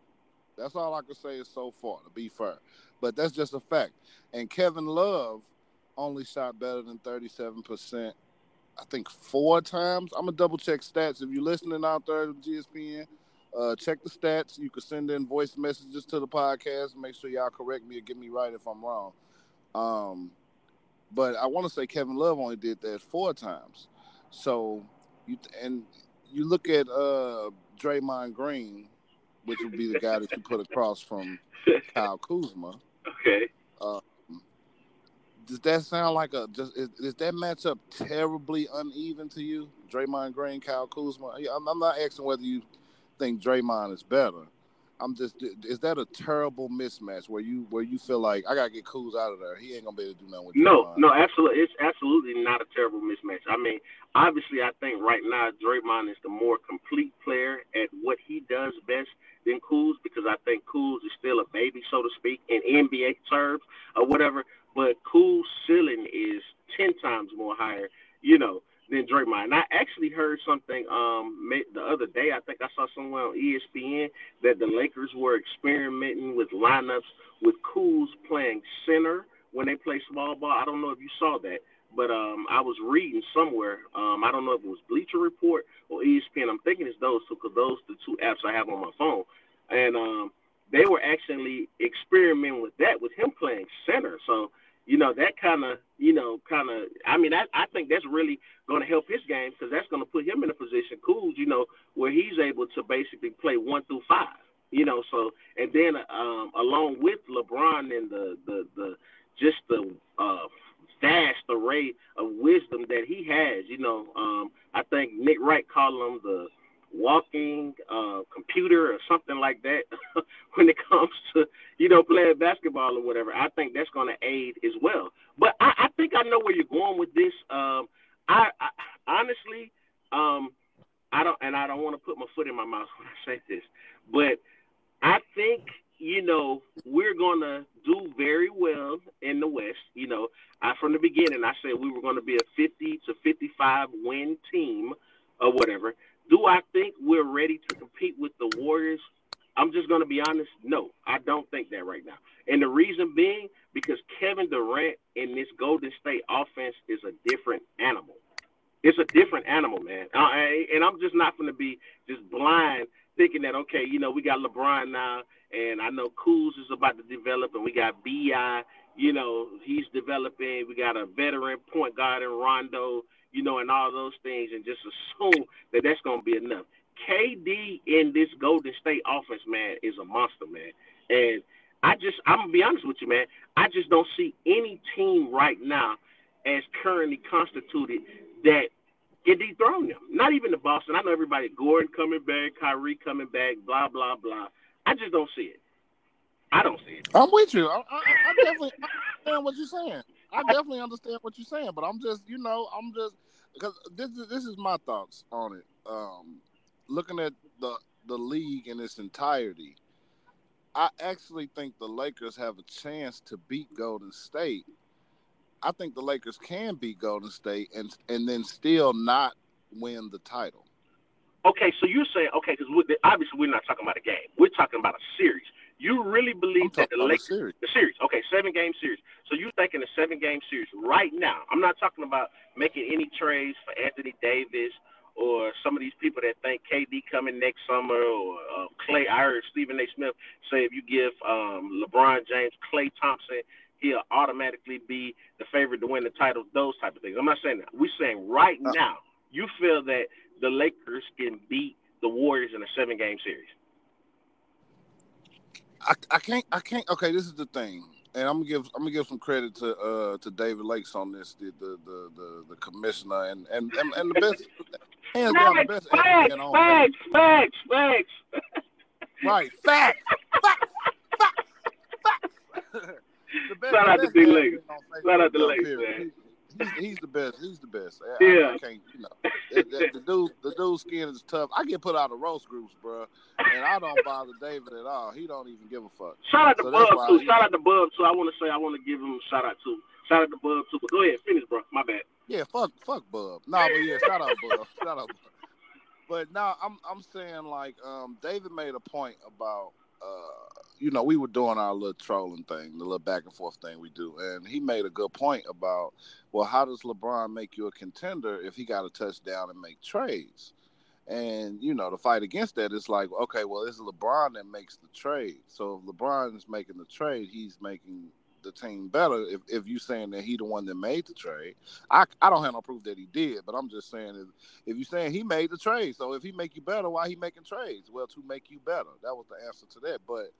That's all I can say is so far, to be fair. But that's just a fact. And Kevin Love only shot better than 37%, I think 4 times. I'm going to double-check stats. If you're listening out there to GSPN, check the stats. You can send in voice messages to the podcast. Make sure y'all correct me or get me right if I'm wrong. But I want to say Kevin Love only did that 4 times. So, you look at Draymond Green, which would be the guy that you put across from Kyle Kuzma. Okay. Does that sound like does that matchup terribly uneven to you? Draymond Green, Kyle Kuzma? I'm not asking whether you think Draymond is better. Is that a terrible mismatch where you feel like, I got to get Kuz out of there. He ain't going to be able to do nothing with Draymond. No, absolutely. It's absolutely not a terrible mismatch. I mean, obviously, I think right now Draymond is the more complete player at what he does best than Kuz, because I think Kuz is still a baby, so to speak, in NBA terms or whatever. But Kuz's ceiling is 10 times more higher, than Draymond. And I actually heard something the other day. I think I saw somewhere on ESPN that the Lakers were experimenting with lineups with Kuz playing center when they play small ball. I don't know if you saw that, but I was reading somewhere. I don't know if it was Bleacher Report or ESPN. I'm thinking it's those two, because those are the 2 apps I have on my phone. And they were actually experimenting with that, with him playing center. So, that kind of, I mean, I think that's really going to help his game, because that's going to put him in a position, Kuz, where he's able to basically play 1 through 5, so, and then along with LeBron and the vast array of wisdom that he has, I think Nick Wright called him the walking computer or something like that when it comes to playing basketball or whatever. I think that's going to aid as well. But I think I know where you're going with this. I honestly, I don't want to put my foot in my mouth when I say this, but I think we're going to do very well in the West. From the beginning I said we were going to be a 50 to 55 win team or whatever. Do I think we're ready to compete with the Warriors? I'm just going to be honest. No, I don't think that right now. And the reason being, because Kevin Durant in this Golden State offense is a different animal. It's a different animal, man. And I'm just not going to be just blind thinking that, okay, we got LeBron now, and I know Kuz is about to develop, and we got B.I., he's developing. We got a veteran point guard in Rondo, and all those things, and just assume that that's going to be enough. KD in this Golden State offense, man, is a monster, man. And I'm going to be honest with you, man, I just don't see any team right now as currently constituted that can dethrone them. Not even the Boston. I know everybody, Gordon coming back, Kyrie coming back, blah, blah, blah. I just don't see it. I don't see it. I'm with you. I definitely understand what you're saying. I definitely understand what you're saying, but I'm just, because this is my thoughts on it. Looking at the league in its entirety, I actually think the Lakers have a chance to beat Golden State I think the Lakers can beat Golden State and then still not win the title. Okay, so you're saying, okay, because obviously we're not talking about a game. We're talking about a series. You really believe that the Lakers – the series. Okay, 7-game series. So you're thinking a 7-game series right now. I'm not talking about making any trades for Anthony Davis or some of these people that think KD coming next summer or Clay. I heard Stephen A. Smith say if you give LeBron James Clay Thompson, he'll automatically be the favorite to win the title, those type of things. I'm not saying that. We're saying right now you feel that the Lakers can beat the Warriors in a 7-game series. I can't. Okay, this is the thing, and I'm gonna give some credit to David Lakes on this, the commissioner and the best hands down the best. Facts. Right, facts. Shout out to D. Lakes. Shout out to Lakes, man. He's the best. Yeah. I can't, you know. The dude's skin is tough. I get put out of roast groups, bro, and I don't bother David at all. He don't even give a fuck. Shout out to Bub too. I want to give him a shout out too. But go ahead, finish, bro. My bad. Yeah, fuck Bub. No, but yeah, shout out Bub. But no, I'm saying like David made a point about. You know, we were doing our little trolling thing, the little back and forth thing we do, and he made a good point about, well, how does LeBron make you a contender if he got a touchdown and make trades? And, you know, the fight against that is like, okay, well, it's LeBron that makes the trade. So if LeBron is making the trade, he's making the team better. If you saying that he the one that made the trade, I don't have no proof that he did, but I'm just saying if you saying he made the trade, so if he make you better, why he making trades? Well, to make you better. That was the answer to that, but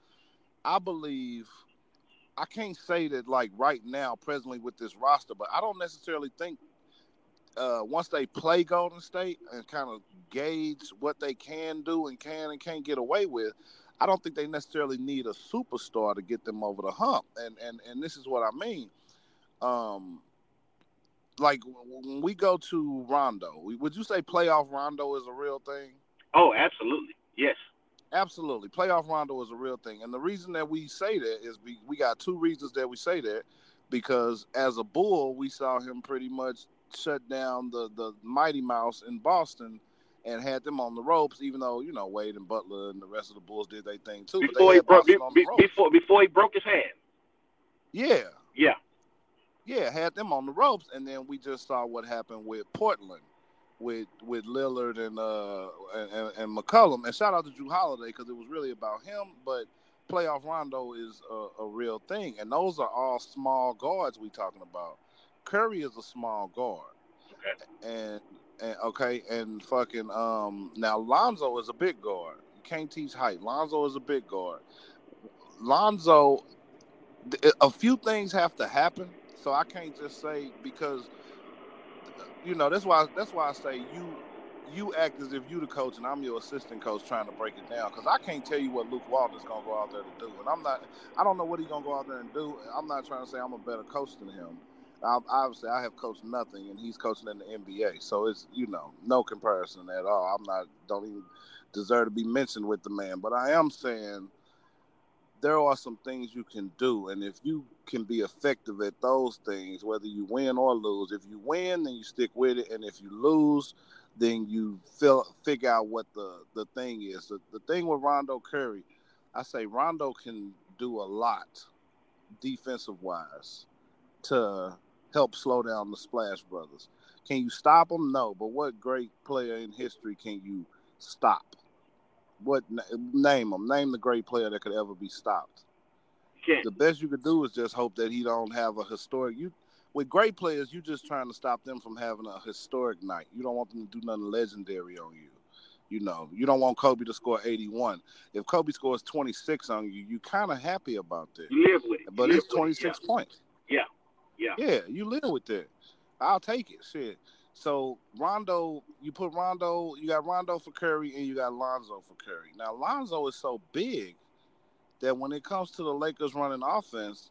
I believe I can't say that like right now, presently with this roster, but I don't necessarily think once they play Golden State and kind of gauge what they can do and can and can't get away with, I don't think they necessarily need a superstar to get them over the hump. And this is what I mean. Like when we go to Rondo, would you say playoff Rondo is a real thing? Oh, absolutely. Yes. Absolutely. Playoff Rondo is a real thing. And the reason that we say that is we got two reasons that we say that, because as a Bull, we saw him pretty much shut down the Mighty Mouse in Boston and had them on the ropes, even though, you know, Wade and Butler and the rest of the Bulls did their thing too. Before he broke his hand. Yeah. Yeah. Yeah, had them on the ropes, and then we just saw what happened with Portland. With Lillard and McCollum, and shout out to Drew Holiday because it was really about him. But playoff Rondo is a real thing, and those are all small guards we talking about. Curry is a small guard, now Lonzo is a big guard. You can't teach height. Lonzo is a big guard. Lonzo, a few things have to happen, so I can't just say because. You know, that's why I say you act as if you the coach and I'm your assistant coach trying to break it down, because I can't tell you what Luke Walton's gonna go out there to do, and I don't know what he's gonna go out there and do. I'm not trying to say I'm a better coach than him. Obviously, I have coached nothing, and he's coaching in the NBA, so it's, you know, no comparison at all. Don't even deserve to be mentioned with the man, but I am saying there are some things you can do, and if you can be effective at those things, whether you win or lose. If you win, then you stick with it, and if you lose, then you figure out what the thing is. The thing with Rondo Curry, I say Rondo can do a lot defensive-wise to help slow down the Splash Brothers. Can you stop them? No, but what great player in history can you stop? What name them? Name the great player that could ever be stopped. The best you could do is just hope that he don't have a historic. You with great players, you just trying to stop them from having a historic night. You don't want them to do nothing legendary on you. You know, you don't want Kobe to score 81. If Kobe scores 26 on you, you kind of happy about that. You live with it. But it's 26 points. Yeah. You live with that. I'll take it. Shit. So Rondo, you got Rondo for Curry, and you got Lonzo for Curry. Now Lonzo is so big that when it comes to the Lakers running offense,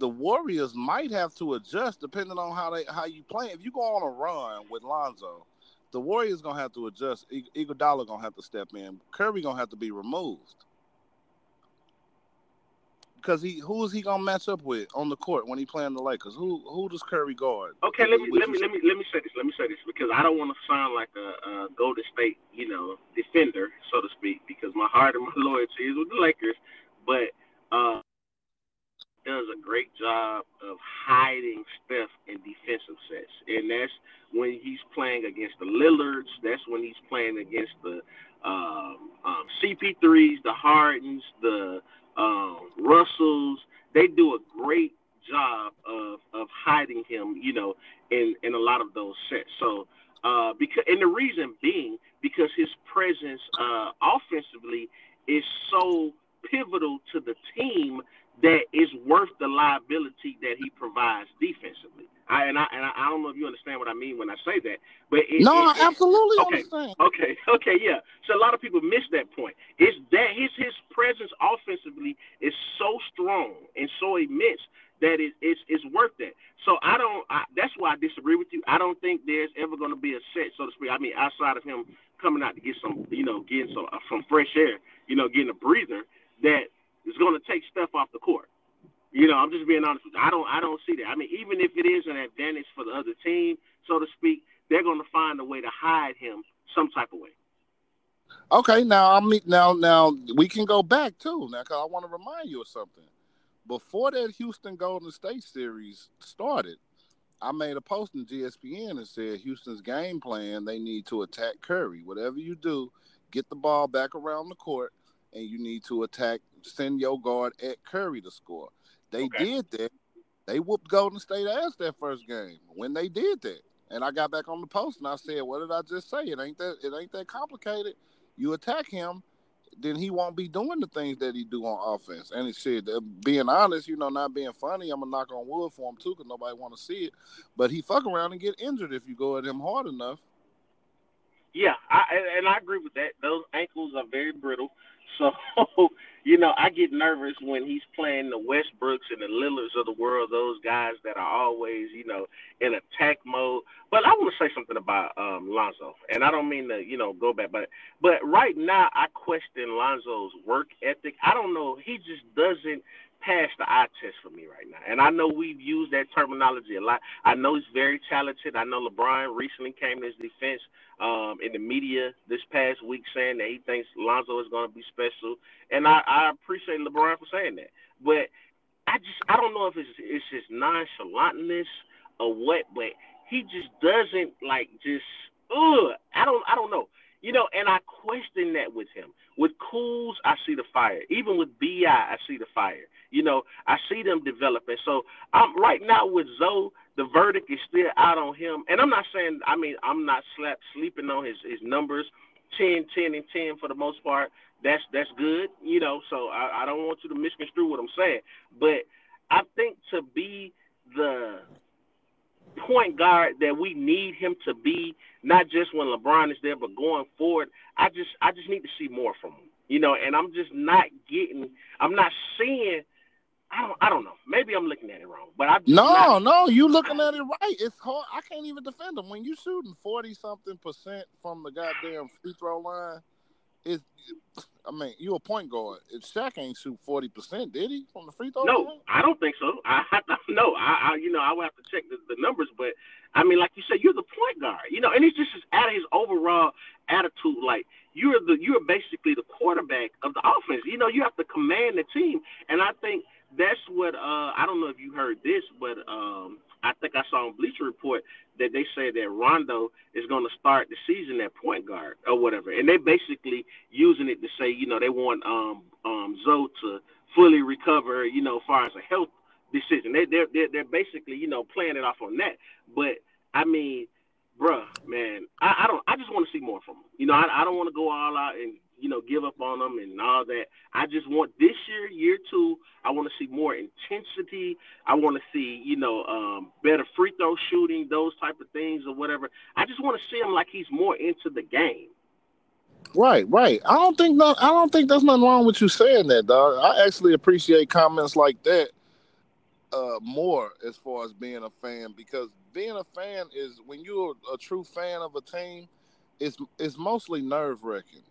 the Warriors might have to adjust depending on how you play. If you go on a run with Lonzo, the Warriors gonna have to adjust. Iguodala gonna have to step in. Curry gonna have to be removed. because who is he gonna match up with on the court when he playing the Lakers? Who does Curry guard? Okay, let me say this because I don't want to sound like a Golden State, defender, so to speak, because my heart and my loyalty is with the Lakers, but does a great job of hiding Steph in defensive sets, and that's when he's playing against the Lillards. That's when he's playing against the CP3s, the Hardens, the Russells. They do a great job of hiding him, in a lot of those sets. So, the reason being because his presence offensively is so pivotal to the team that is worth the liability that he provides defensively. I don't know if you understand what I mean when I say that, but I absolutely understand. Okay, yeah. So a lot of people miss that point. It's that his presence offensively is so strong and so immense that it's worth that. So that's why I disagree with you. I don't think there's ever going to be a set, so to speak. I mean, outside of him coming out to get some, getting some fresh air, getting a breather, that is going to take Steph off the court. I'm just being honest with you. I don't see that. I mean, even if it is an advantage for the other team, so to speak, they're going to find a way to hide him some type of way. Okay, now we can go back too. Now, because I want to remind you of something. Before that Houston Golden State series started, I made a post in GSPN and said Houston's game plan, they need to attack Curry. Whatever you do, get the ball back around the court, and you need to attack, send your guard at Curry to score. They did that. They whooped Golden State ass that first game when they did that. And I got back on the post and I said, what did I just say? It ain't that complicated. You attack him, then he won't be doing the things that he do on offense. And it said, being honest, not being funny, I'm going to knock on wood for him too because nobody want to see it. But he fuck around and get injured if you go at him hard enough. Yeah, I agree with that. Those ankles are very brittle. So, I get nervous when he's playing the Westbrooks and the Lillards of the world, those guys that are always, in attack mode. But I want to say something about Lonzo, and I don't mean to, go back, but right now I question Lonzo's work ethic. I don't know. He just doesn't pass the eye test for me right now. And I know we've used that terminology a lot. I know he's very talented. I know LeBron recently came to his defense in the media this past week saying that he thinks Lonzo is going to be special. And I appreciate LeBron for saying that. But I don't know if it's his nonchalantness or what, but he just doesn't I don't know. And I question that with him. With Kuz, I see the fire. Even with B.I., I see the fire. I see them developing. So I'm right now with Zoe, the verdict is still out on him. And I'm not saying, I'm not sleeping on his numbers, 10, 10, and 10 for the most part. That's good, so I don't want you to misconstrue what I'm saying. But I think to be the point guard that we need him to be, not just when LeBron is there, but going forward, I just need to see more from him, and I'm just not getting, I'm not seeing, I don't know, maybe I'm looking at it wrong, but you're looking at it right. It's hard. I can't even defend him when you're shooting 40-something% from the goddamn free throw line. You a point guard. If Shaq ain't shoot 40%, did he from the free throw? No, line? I don't think so. I would have to check the numbers, but like you said, you're the point guard. And it's just out of his overall attitude. Like you're basically the quarterback of the offense. You have to command the team, and I think that's what I don't know if you heard this, but I think I saw on Bleacher Report that they said that Rondo is going to start the season at point guard or whatever. And they're basically using it to say, they want Zoe to fully recover, as far as a health decision. They're basically, playing it off on that. But, bruh, man, I just want to see more from him. I don't want to go all out and, give up on them and all that. I just want this year two, I want to see more intensity. I want to see, better free throw shooting, those type of things or whatever. I just want to see him like he's more into the game. Right. I don't think there's nothing wrong with you saying that, dog. I actually appreciate comments like that more as far as being a fan, because being a fan is when you're a true fan of a team, it's mostly nerve-wracking.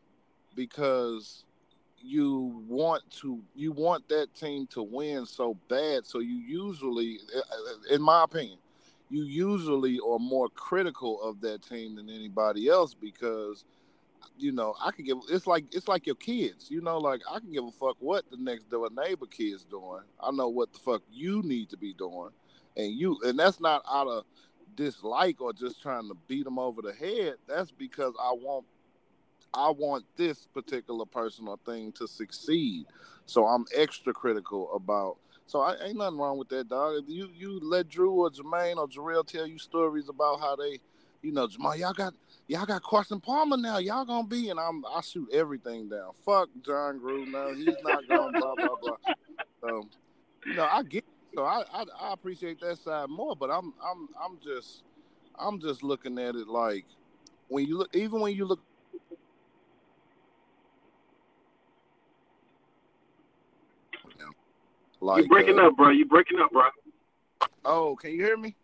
Because you want that team to win so bad. So you usually, in my opinion, you usually are more critical of that team than anybody else because, you know, I can give. It's like your kids. You know, like I can give a fuck what the next door neighbor kid's doing. I know what the fuck you need to be doing, and that's not out of dislike or just trying to beat them over the head. That's because I want this particular person or thing to succeed. So I'm extra critical about. So I ain't nothing wrong with that, dog. If you let Drew or Jermaine or Jarrell tell you stories about how they, you know, Jamal, y'all got Carson Palmer now. Y'all gonna be, and I shoot everything down. Fuck John Gruden now. He's not gonna blah blah blah. So, you know, I get. So I appreciate that side more, but I'm just looking at it like when you look. Like, you're breaking up, bro. Oh, can you hear me?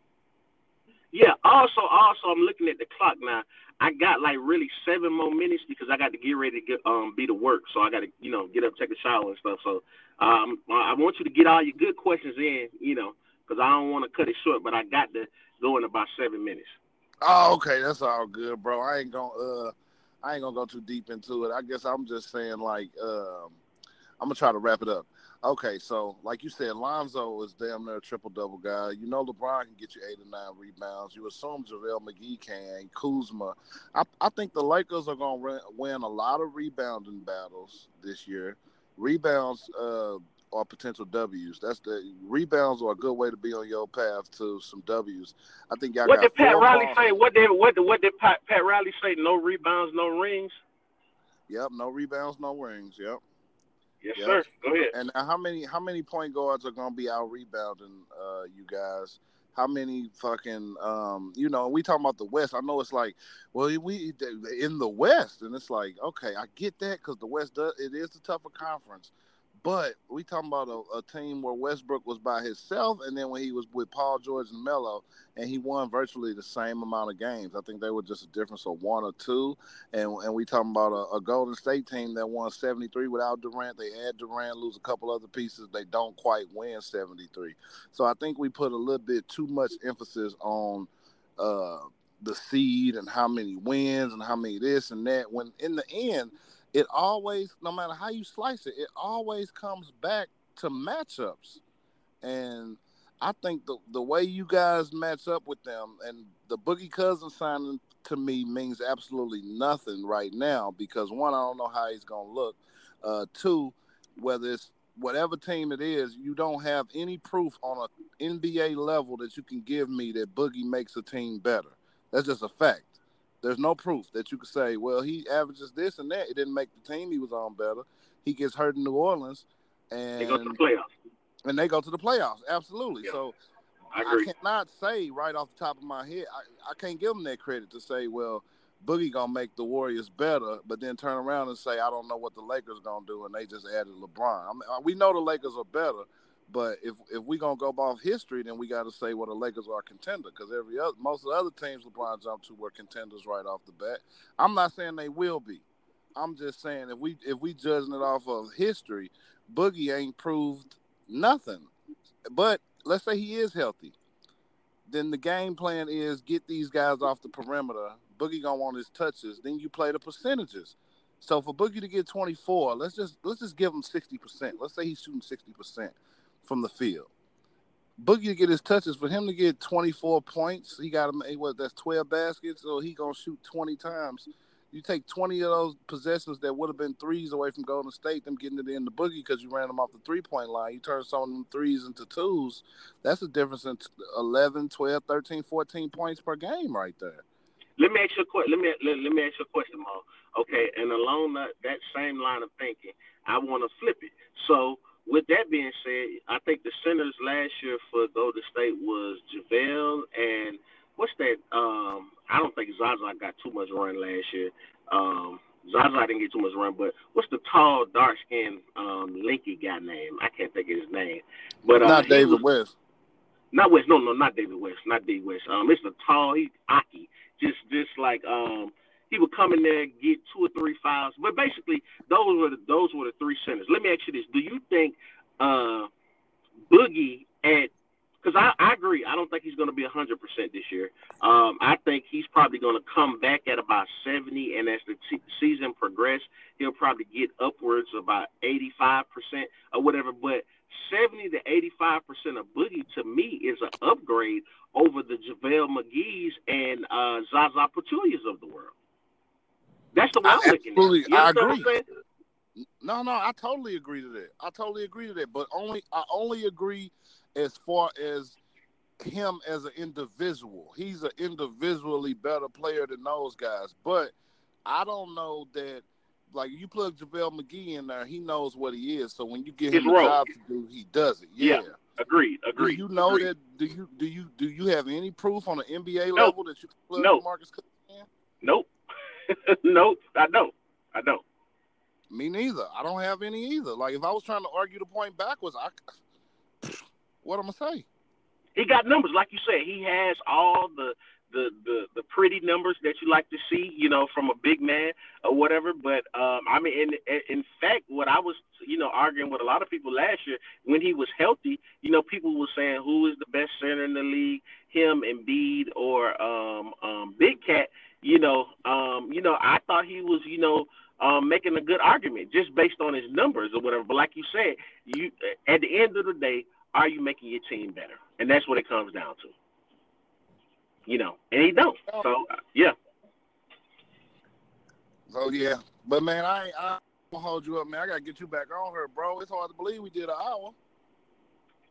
Yeah. Also, I'm looking at the clock now. I got like really 7 more minutes because I got to get ready to be to work. So I got to, you know, get up, take a shower and stuff. So I want you to get all your good questions in, you know, because I don't want to cut it short. But I got to go in about 7 minutes. Oh, okay. That's all good, bro. I ain't gonna go too deep into it. I guess I'm just saying like I'm gonna try to wrap it up. Okay, so like you said, Lonzo is damn near a triple-double guy. You know LeBron can get you 8 or 9 rebounds. You assume JaVale McGee can, Kuzma. I think the Lakers are going to win a lot of rebounding battles this year. Rebounds are potential Ws. Rebounds are a good way to be on your path to some Ws. I think y'all what got did Pat Riley say? What did Pat Riley say? No rebounds, no rings? Yep, no rebounds, no rings, yep. Yes, yep. Sir. Go ahead. And how many point guards are going to be out rebounding you guys? How many fucking you know, we talking about the West. I know it's like, well, we in the West, and it's like, okay, I get that because the West it is the tougher conference. But we talking about a team where Westbrook was by himself, and then when he was with Paul George and Melo, and he won virtually the same amount of games. I think they were just a difference of 1 or 2. And we talking about a Golden State team that won 73 without Durant. They add Durant, lose a couple other pieces. They don't quite win 73. So I think we put a little bit too much emphasis on the seed and how many wins and how many this and that. When in the end, it always, no matter how you slice it, it always comes back to matchups. And I think the way you guys match up with them, and the Boogie Cousins signing to me means absolutely nothing right now because, one, I don't know how he's going to look. Two, whether it's whatever team it is, you don't have any proof on an NBA level that you can give me that Boogie makes a team better. That's just a fact. There's no proof that you could say, well, he averages this and that. It didn't make the team he was on better. He gets hurt in New Orleans. And they go to the playoffs. Absolutely. Yeah. So I cannot say right off the top of my head, I can't give them that credit to say, well, Boogie going to make the Warriors better, but then turn around and say, I don't know what the Lakers going to do, and they just added LeBron. I mean, we know the Lakers are better. But if we're going to go off history, then we got to say, well, the Lakers are a contender because most of the other teams LeBron jumped to were contenders right off the bat. I'm not saying they will be. I'm just saying if we judging it off of history, Boogie ain't proved nothing. But let's say he is healthy. Then the game plan is get these guys off the perimeter. Boogie going to want his touches. Then you play the percentages. So for Boogie to get 24, let's just give him 60%. Let's say he's shooting 60%. From the field. Boogie to get his touches. For him to get 24 points, he got him, that's 12 baskets, so he going to shoot 20 times. You take 20 of those possessions that would have been threes away from Golden State, them getting it in the Boogie because you ran them off the three-point line. You turn some of them threes into twos. That's a difference in 11, 12, 13, 14 points per game right there. Let me ask you a question, Mo. Okay, and along that same line of thinking, I want to flip it. So, with that being said, I think the centers last year for Golden State was JaVale and what's that? I don't think Zaza got too much run last year. Zaza didn't get too much run, but what's the tall, dark-skinned, lanky guy name? I can't think of his name. But not David West. Not West. No, not David West. Not D. West. It's the tall. He's Aki. Just like he would come in there and get two or three fouls. But basically, those were the three centers. Let me ask you this: do you think Boogie at? Because I agree, I don't think he's going to be 100% this year. I think he's probably going to come back at about 70, and as the season progresses, he'll probably get upwards about 85% or whatever. But 70 to 85% of Boogie, to me, is an upgrade over the JaVale McGee's and Zaza Pachulia's of the world. That's the way I'm looking at. You understand what I'm saying? No, I totally agree to that. But I only agree as far as him as an individual. He's an individually better player than those guys. But I don't know that, like, you plug JaVale McGee in there, he knows what he is. So when you get him a job to do, he does it. Yeah. Agreed. Do you know that? Do you have any proof on an NBA level that you can plug Marcus Cook in? Nope. I don't. Me neither. I don't have any either. Like, if I was trying to argue the point backwards, what am I going to say? He got numbers. Like you said, he has all the pretty numbers that you like to see, you know, from a big man or whatever. But, I mean, in fact, what I was, you know, arguing with a lot of people last year, when he was healthy, you know, people were saying, who is the best center in the league, him, Embiid, or Big Cat? You know, I thought he was, you know, making a good argument just based on his numbers or whatever. But like you said, you at the end of the day, are you making your team better? And that's what it comes down to. You know, and he don't. So, yeah. So, yeah. But, man, I don't hold you up, man. I got to get you back on here, bro. It's hard to believe we did an hour.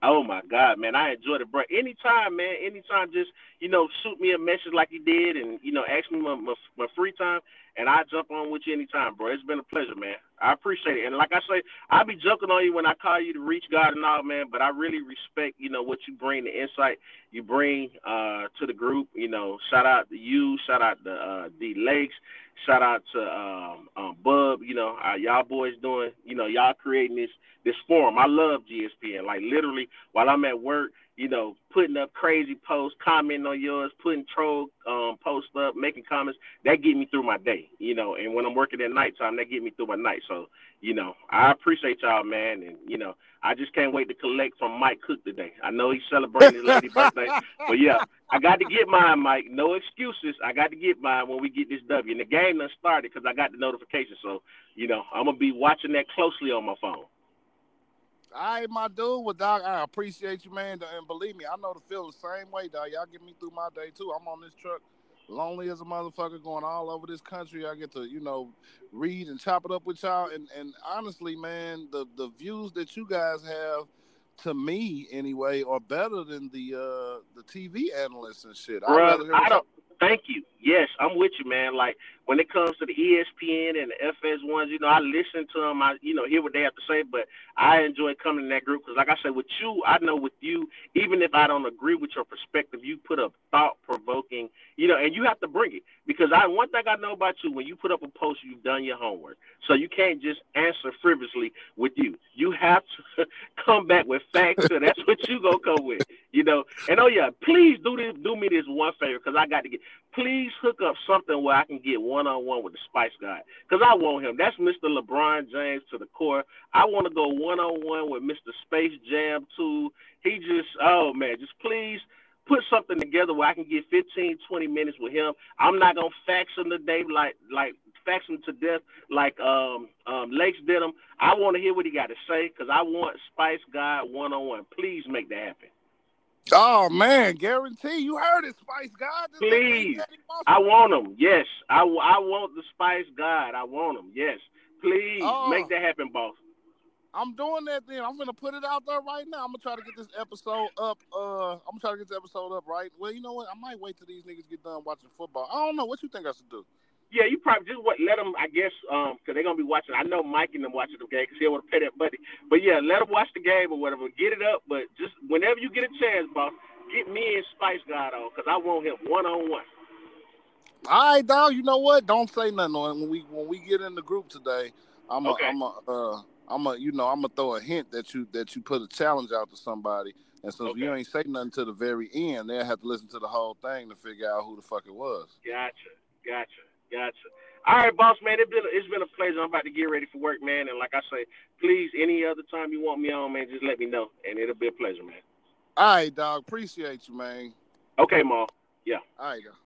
Oh, my God, man. I enjoyed it, bro. Anytime, man. Anytime, just, you know, shoot me a message like you did and, you know, ask me my free time, and I'll jump on with you anytime, bro. It's been a pleasure, man. I appreciate it. And like I say, I'll be joking on you when I call you to reach God and all, man, but I really respect, you know, what you bring, the insight you bring to the group. You know, shout out to you, shout out to D. Lakes, shout out to Bub, you know, y'all boys doing, you know, y'all creating this forum. I love GSPN. Like, literally, while I'm at work, you know, putting up crazy posts, commenting on yours, putting troll posts up, making comments, that get me through my day, you know. And when I'm working at nighttime, that get me through my night. So, you know, I appreciate y'all, man. And, you know, I just can't wait to collect from Mike Cook today. I know he's celebrating his lady's birthday. But, yeah, I got to get mine, Mike. No excuses. I got to get mine when we get this W. And the game done started because I got the notification. So, you know, I'm going to be watching that closely on my phone. All right, my dude. Well, dog, I appreciate you, man. And believe me, I know to feel the same way, dog. Y'all get me through my day, too. I'm on this truck, lonely as a motherfucker, going all over this country. I get to, you know, read and chop it up with y'all. And honestly, man, the views that you guys have, to me anyway, are better than the TV analysts and shit. Thank you. Yes, I'm with you, man. Like, when it comes to the ESPN and the FS1s, you know, I listen to them. I, you know, hear what they have to say, but I enjoy coming in that group because, like I said, with you, I know with you, even if I don't agree with your perspective, you put up thought-provoking, you know, and you have to bring it because one thing I know about you, when you put up a post, you've done your homework. So you can't just answer frivolously with you. You have to come back with facts, so that's what you going to come with, you know. And, oh, yeah, please do me this one favor because I got to get – please hook up something where I can get one-on-one with the Spice Guy because I want him. That's Mr. LeBron James to the core. I want to go one-on-one with Mr. Space Jam, too. He just, oh, man, just please put something together where I can get 15, 20 minutes with him. I'm not going to fax him today like fax him to death like Lakes did him. I want to hear what he got to say because I want Spice Guy one-on-one. Please make that happen. Oh, man, guarantee. You heard it, Spice God. Please. I want him. Yes. I want the Spice God. I want him. Yes. Please make that happen, boss. I'm doing that then. I'm going to put it out there right now. I'm going to try to get this episode up. Right? Well, you know what? I might wait till these niggas get done watching football. I don't know. What you think I should do? Yeah, you probably just let them, I guess, because they're going to be watching. I know Mike and them watching the game because they want to pay that money. But, yeah, let them watch the game or whatever. Get it up. But just whenever you get a chance, boss, get me and Spice God on because I want him one-on-one. All right, dog. You know what? Don't say nothing on it. When we get in the group today, I'm a throw a hint that you put a challenge out to somebody. And so if you ain't say nothing to the very end, they'll have to listen to the whole thing to figure out who the fuck it was. Gotcha. Gotcha. All right, boss man, it's been a pleasure. I'm about to get ready for work, man. And like I say, please, any other time you want me on, man, just let me know, and it'll be a pleasure, man. All right, dog. Appreciate you, man. Okay, Ma. Yeah. All right, go.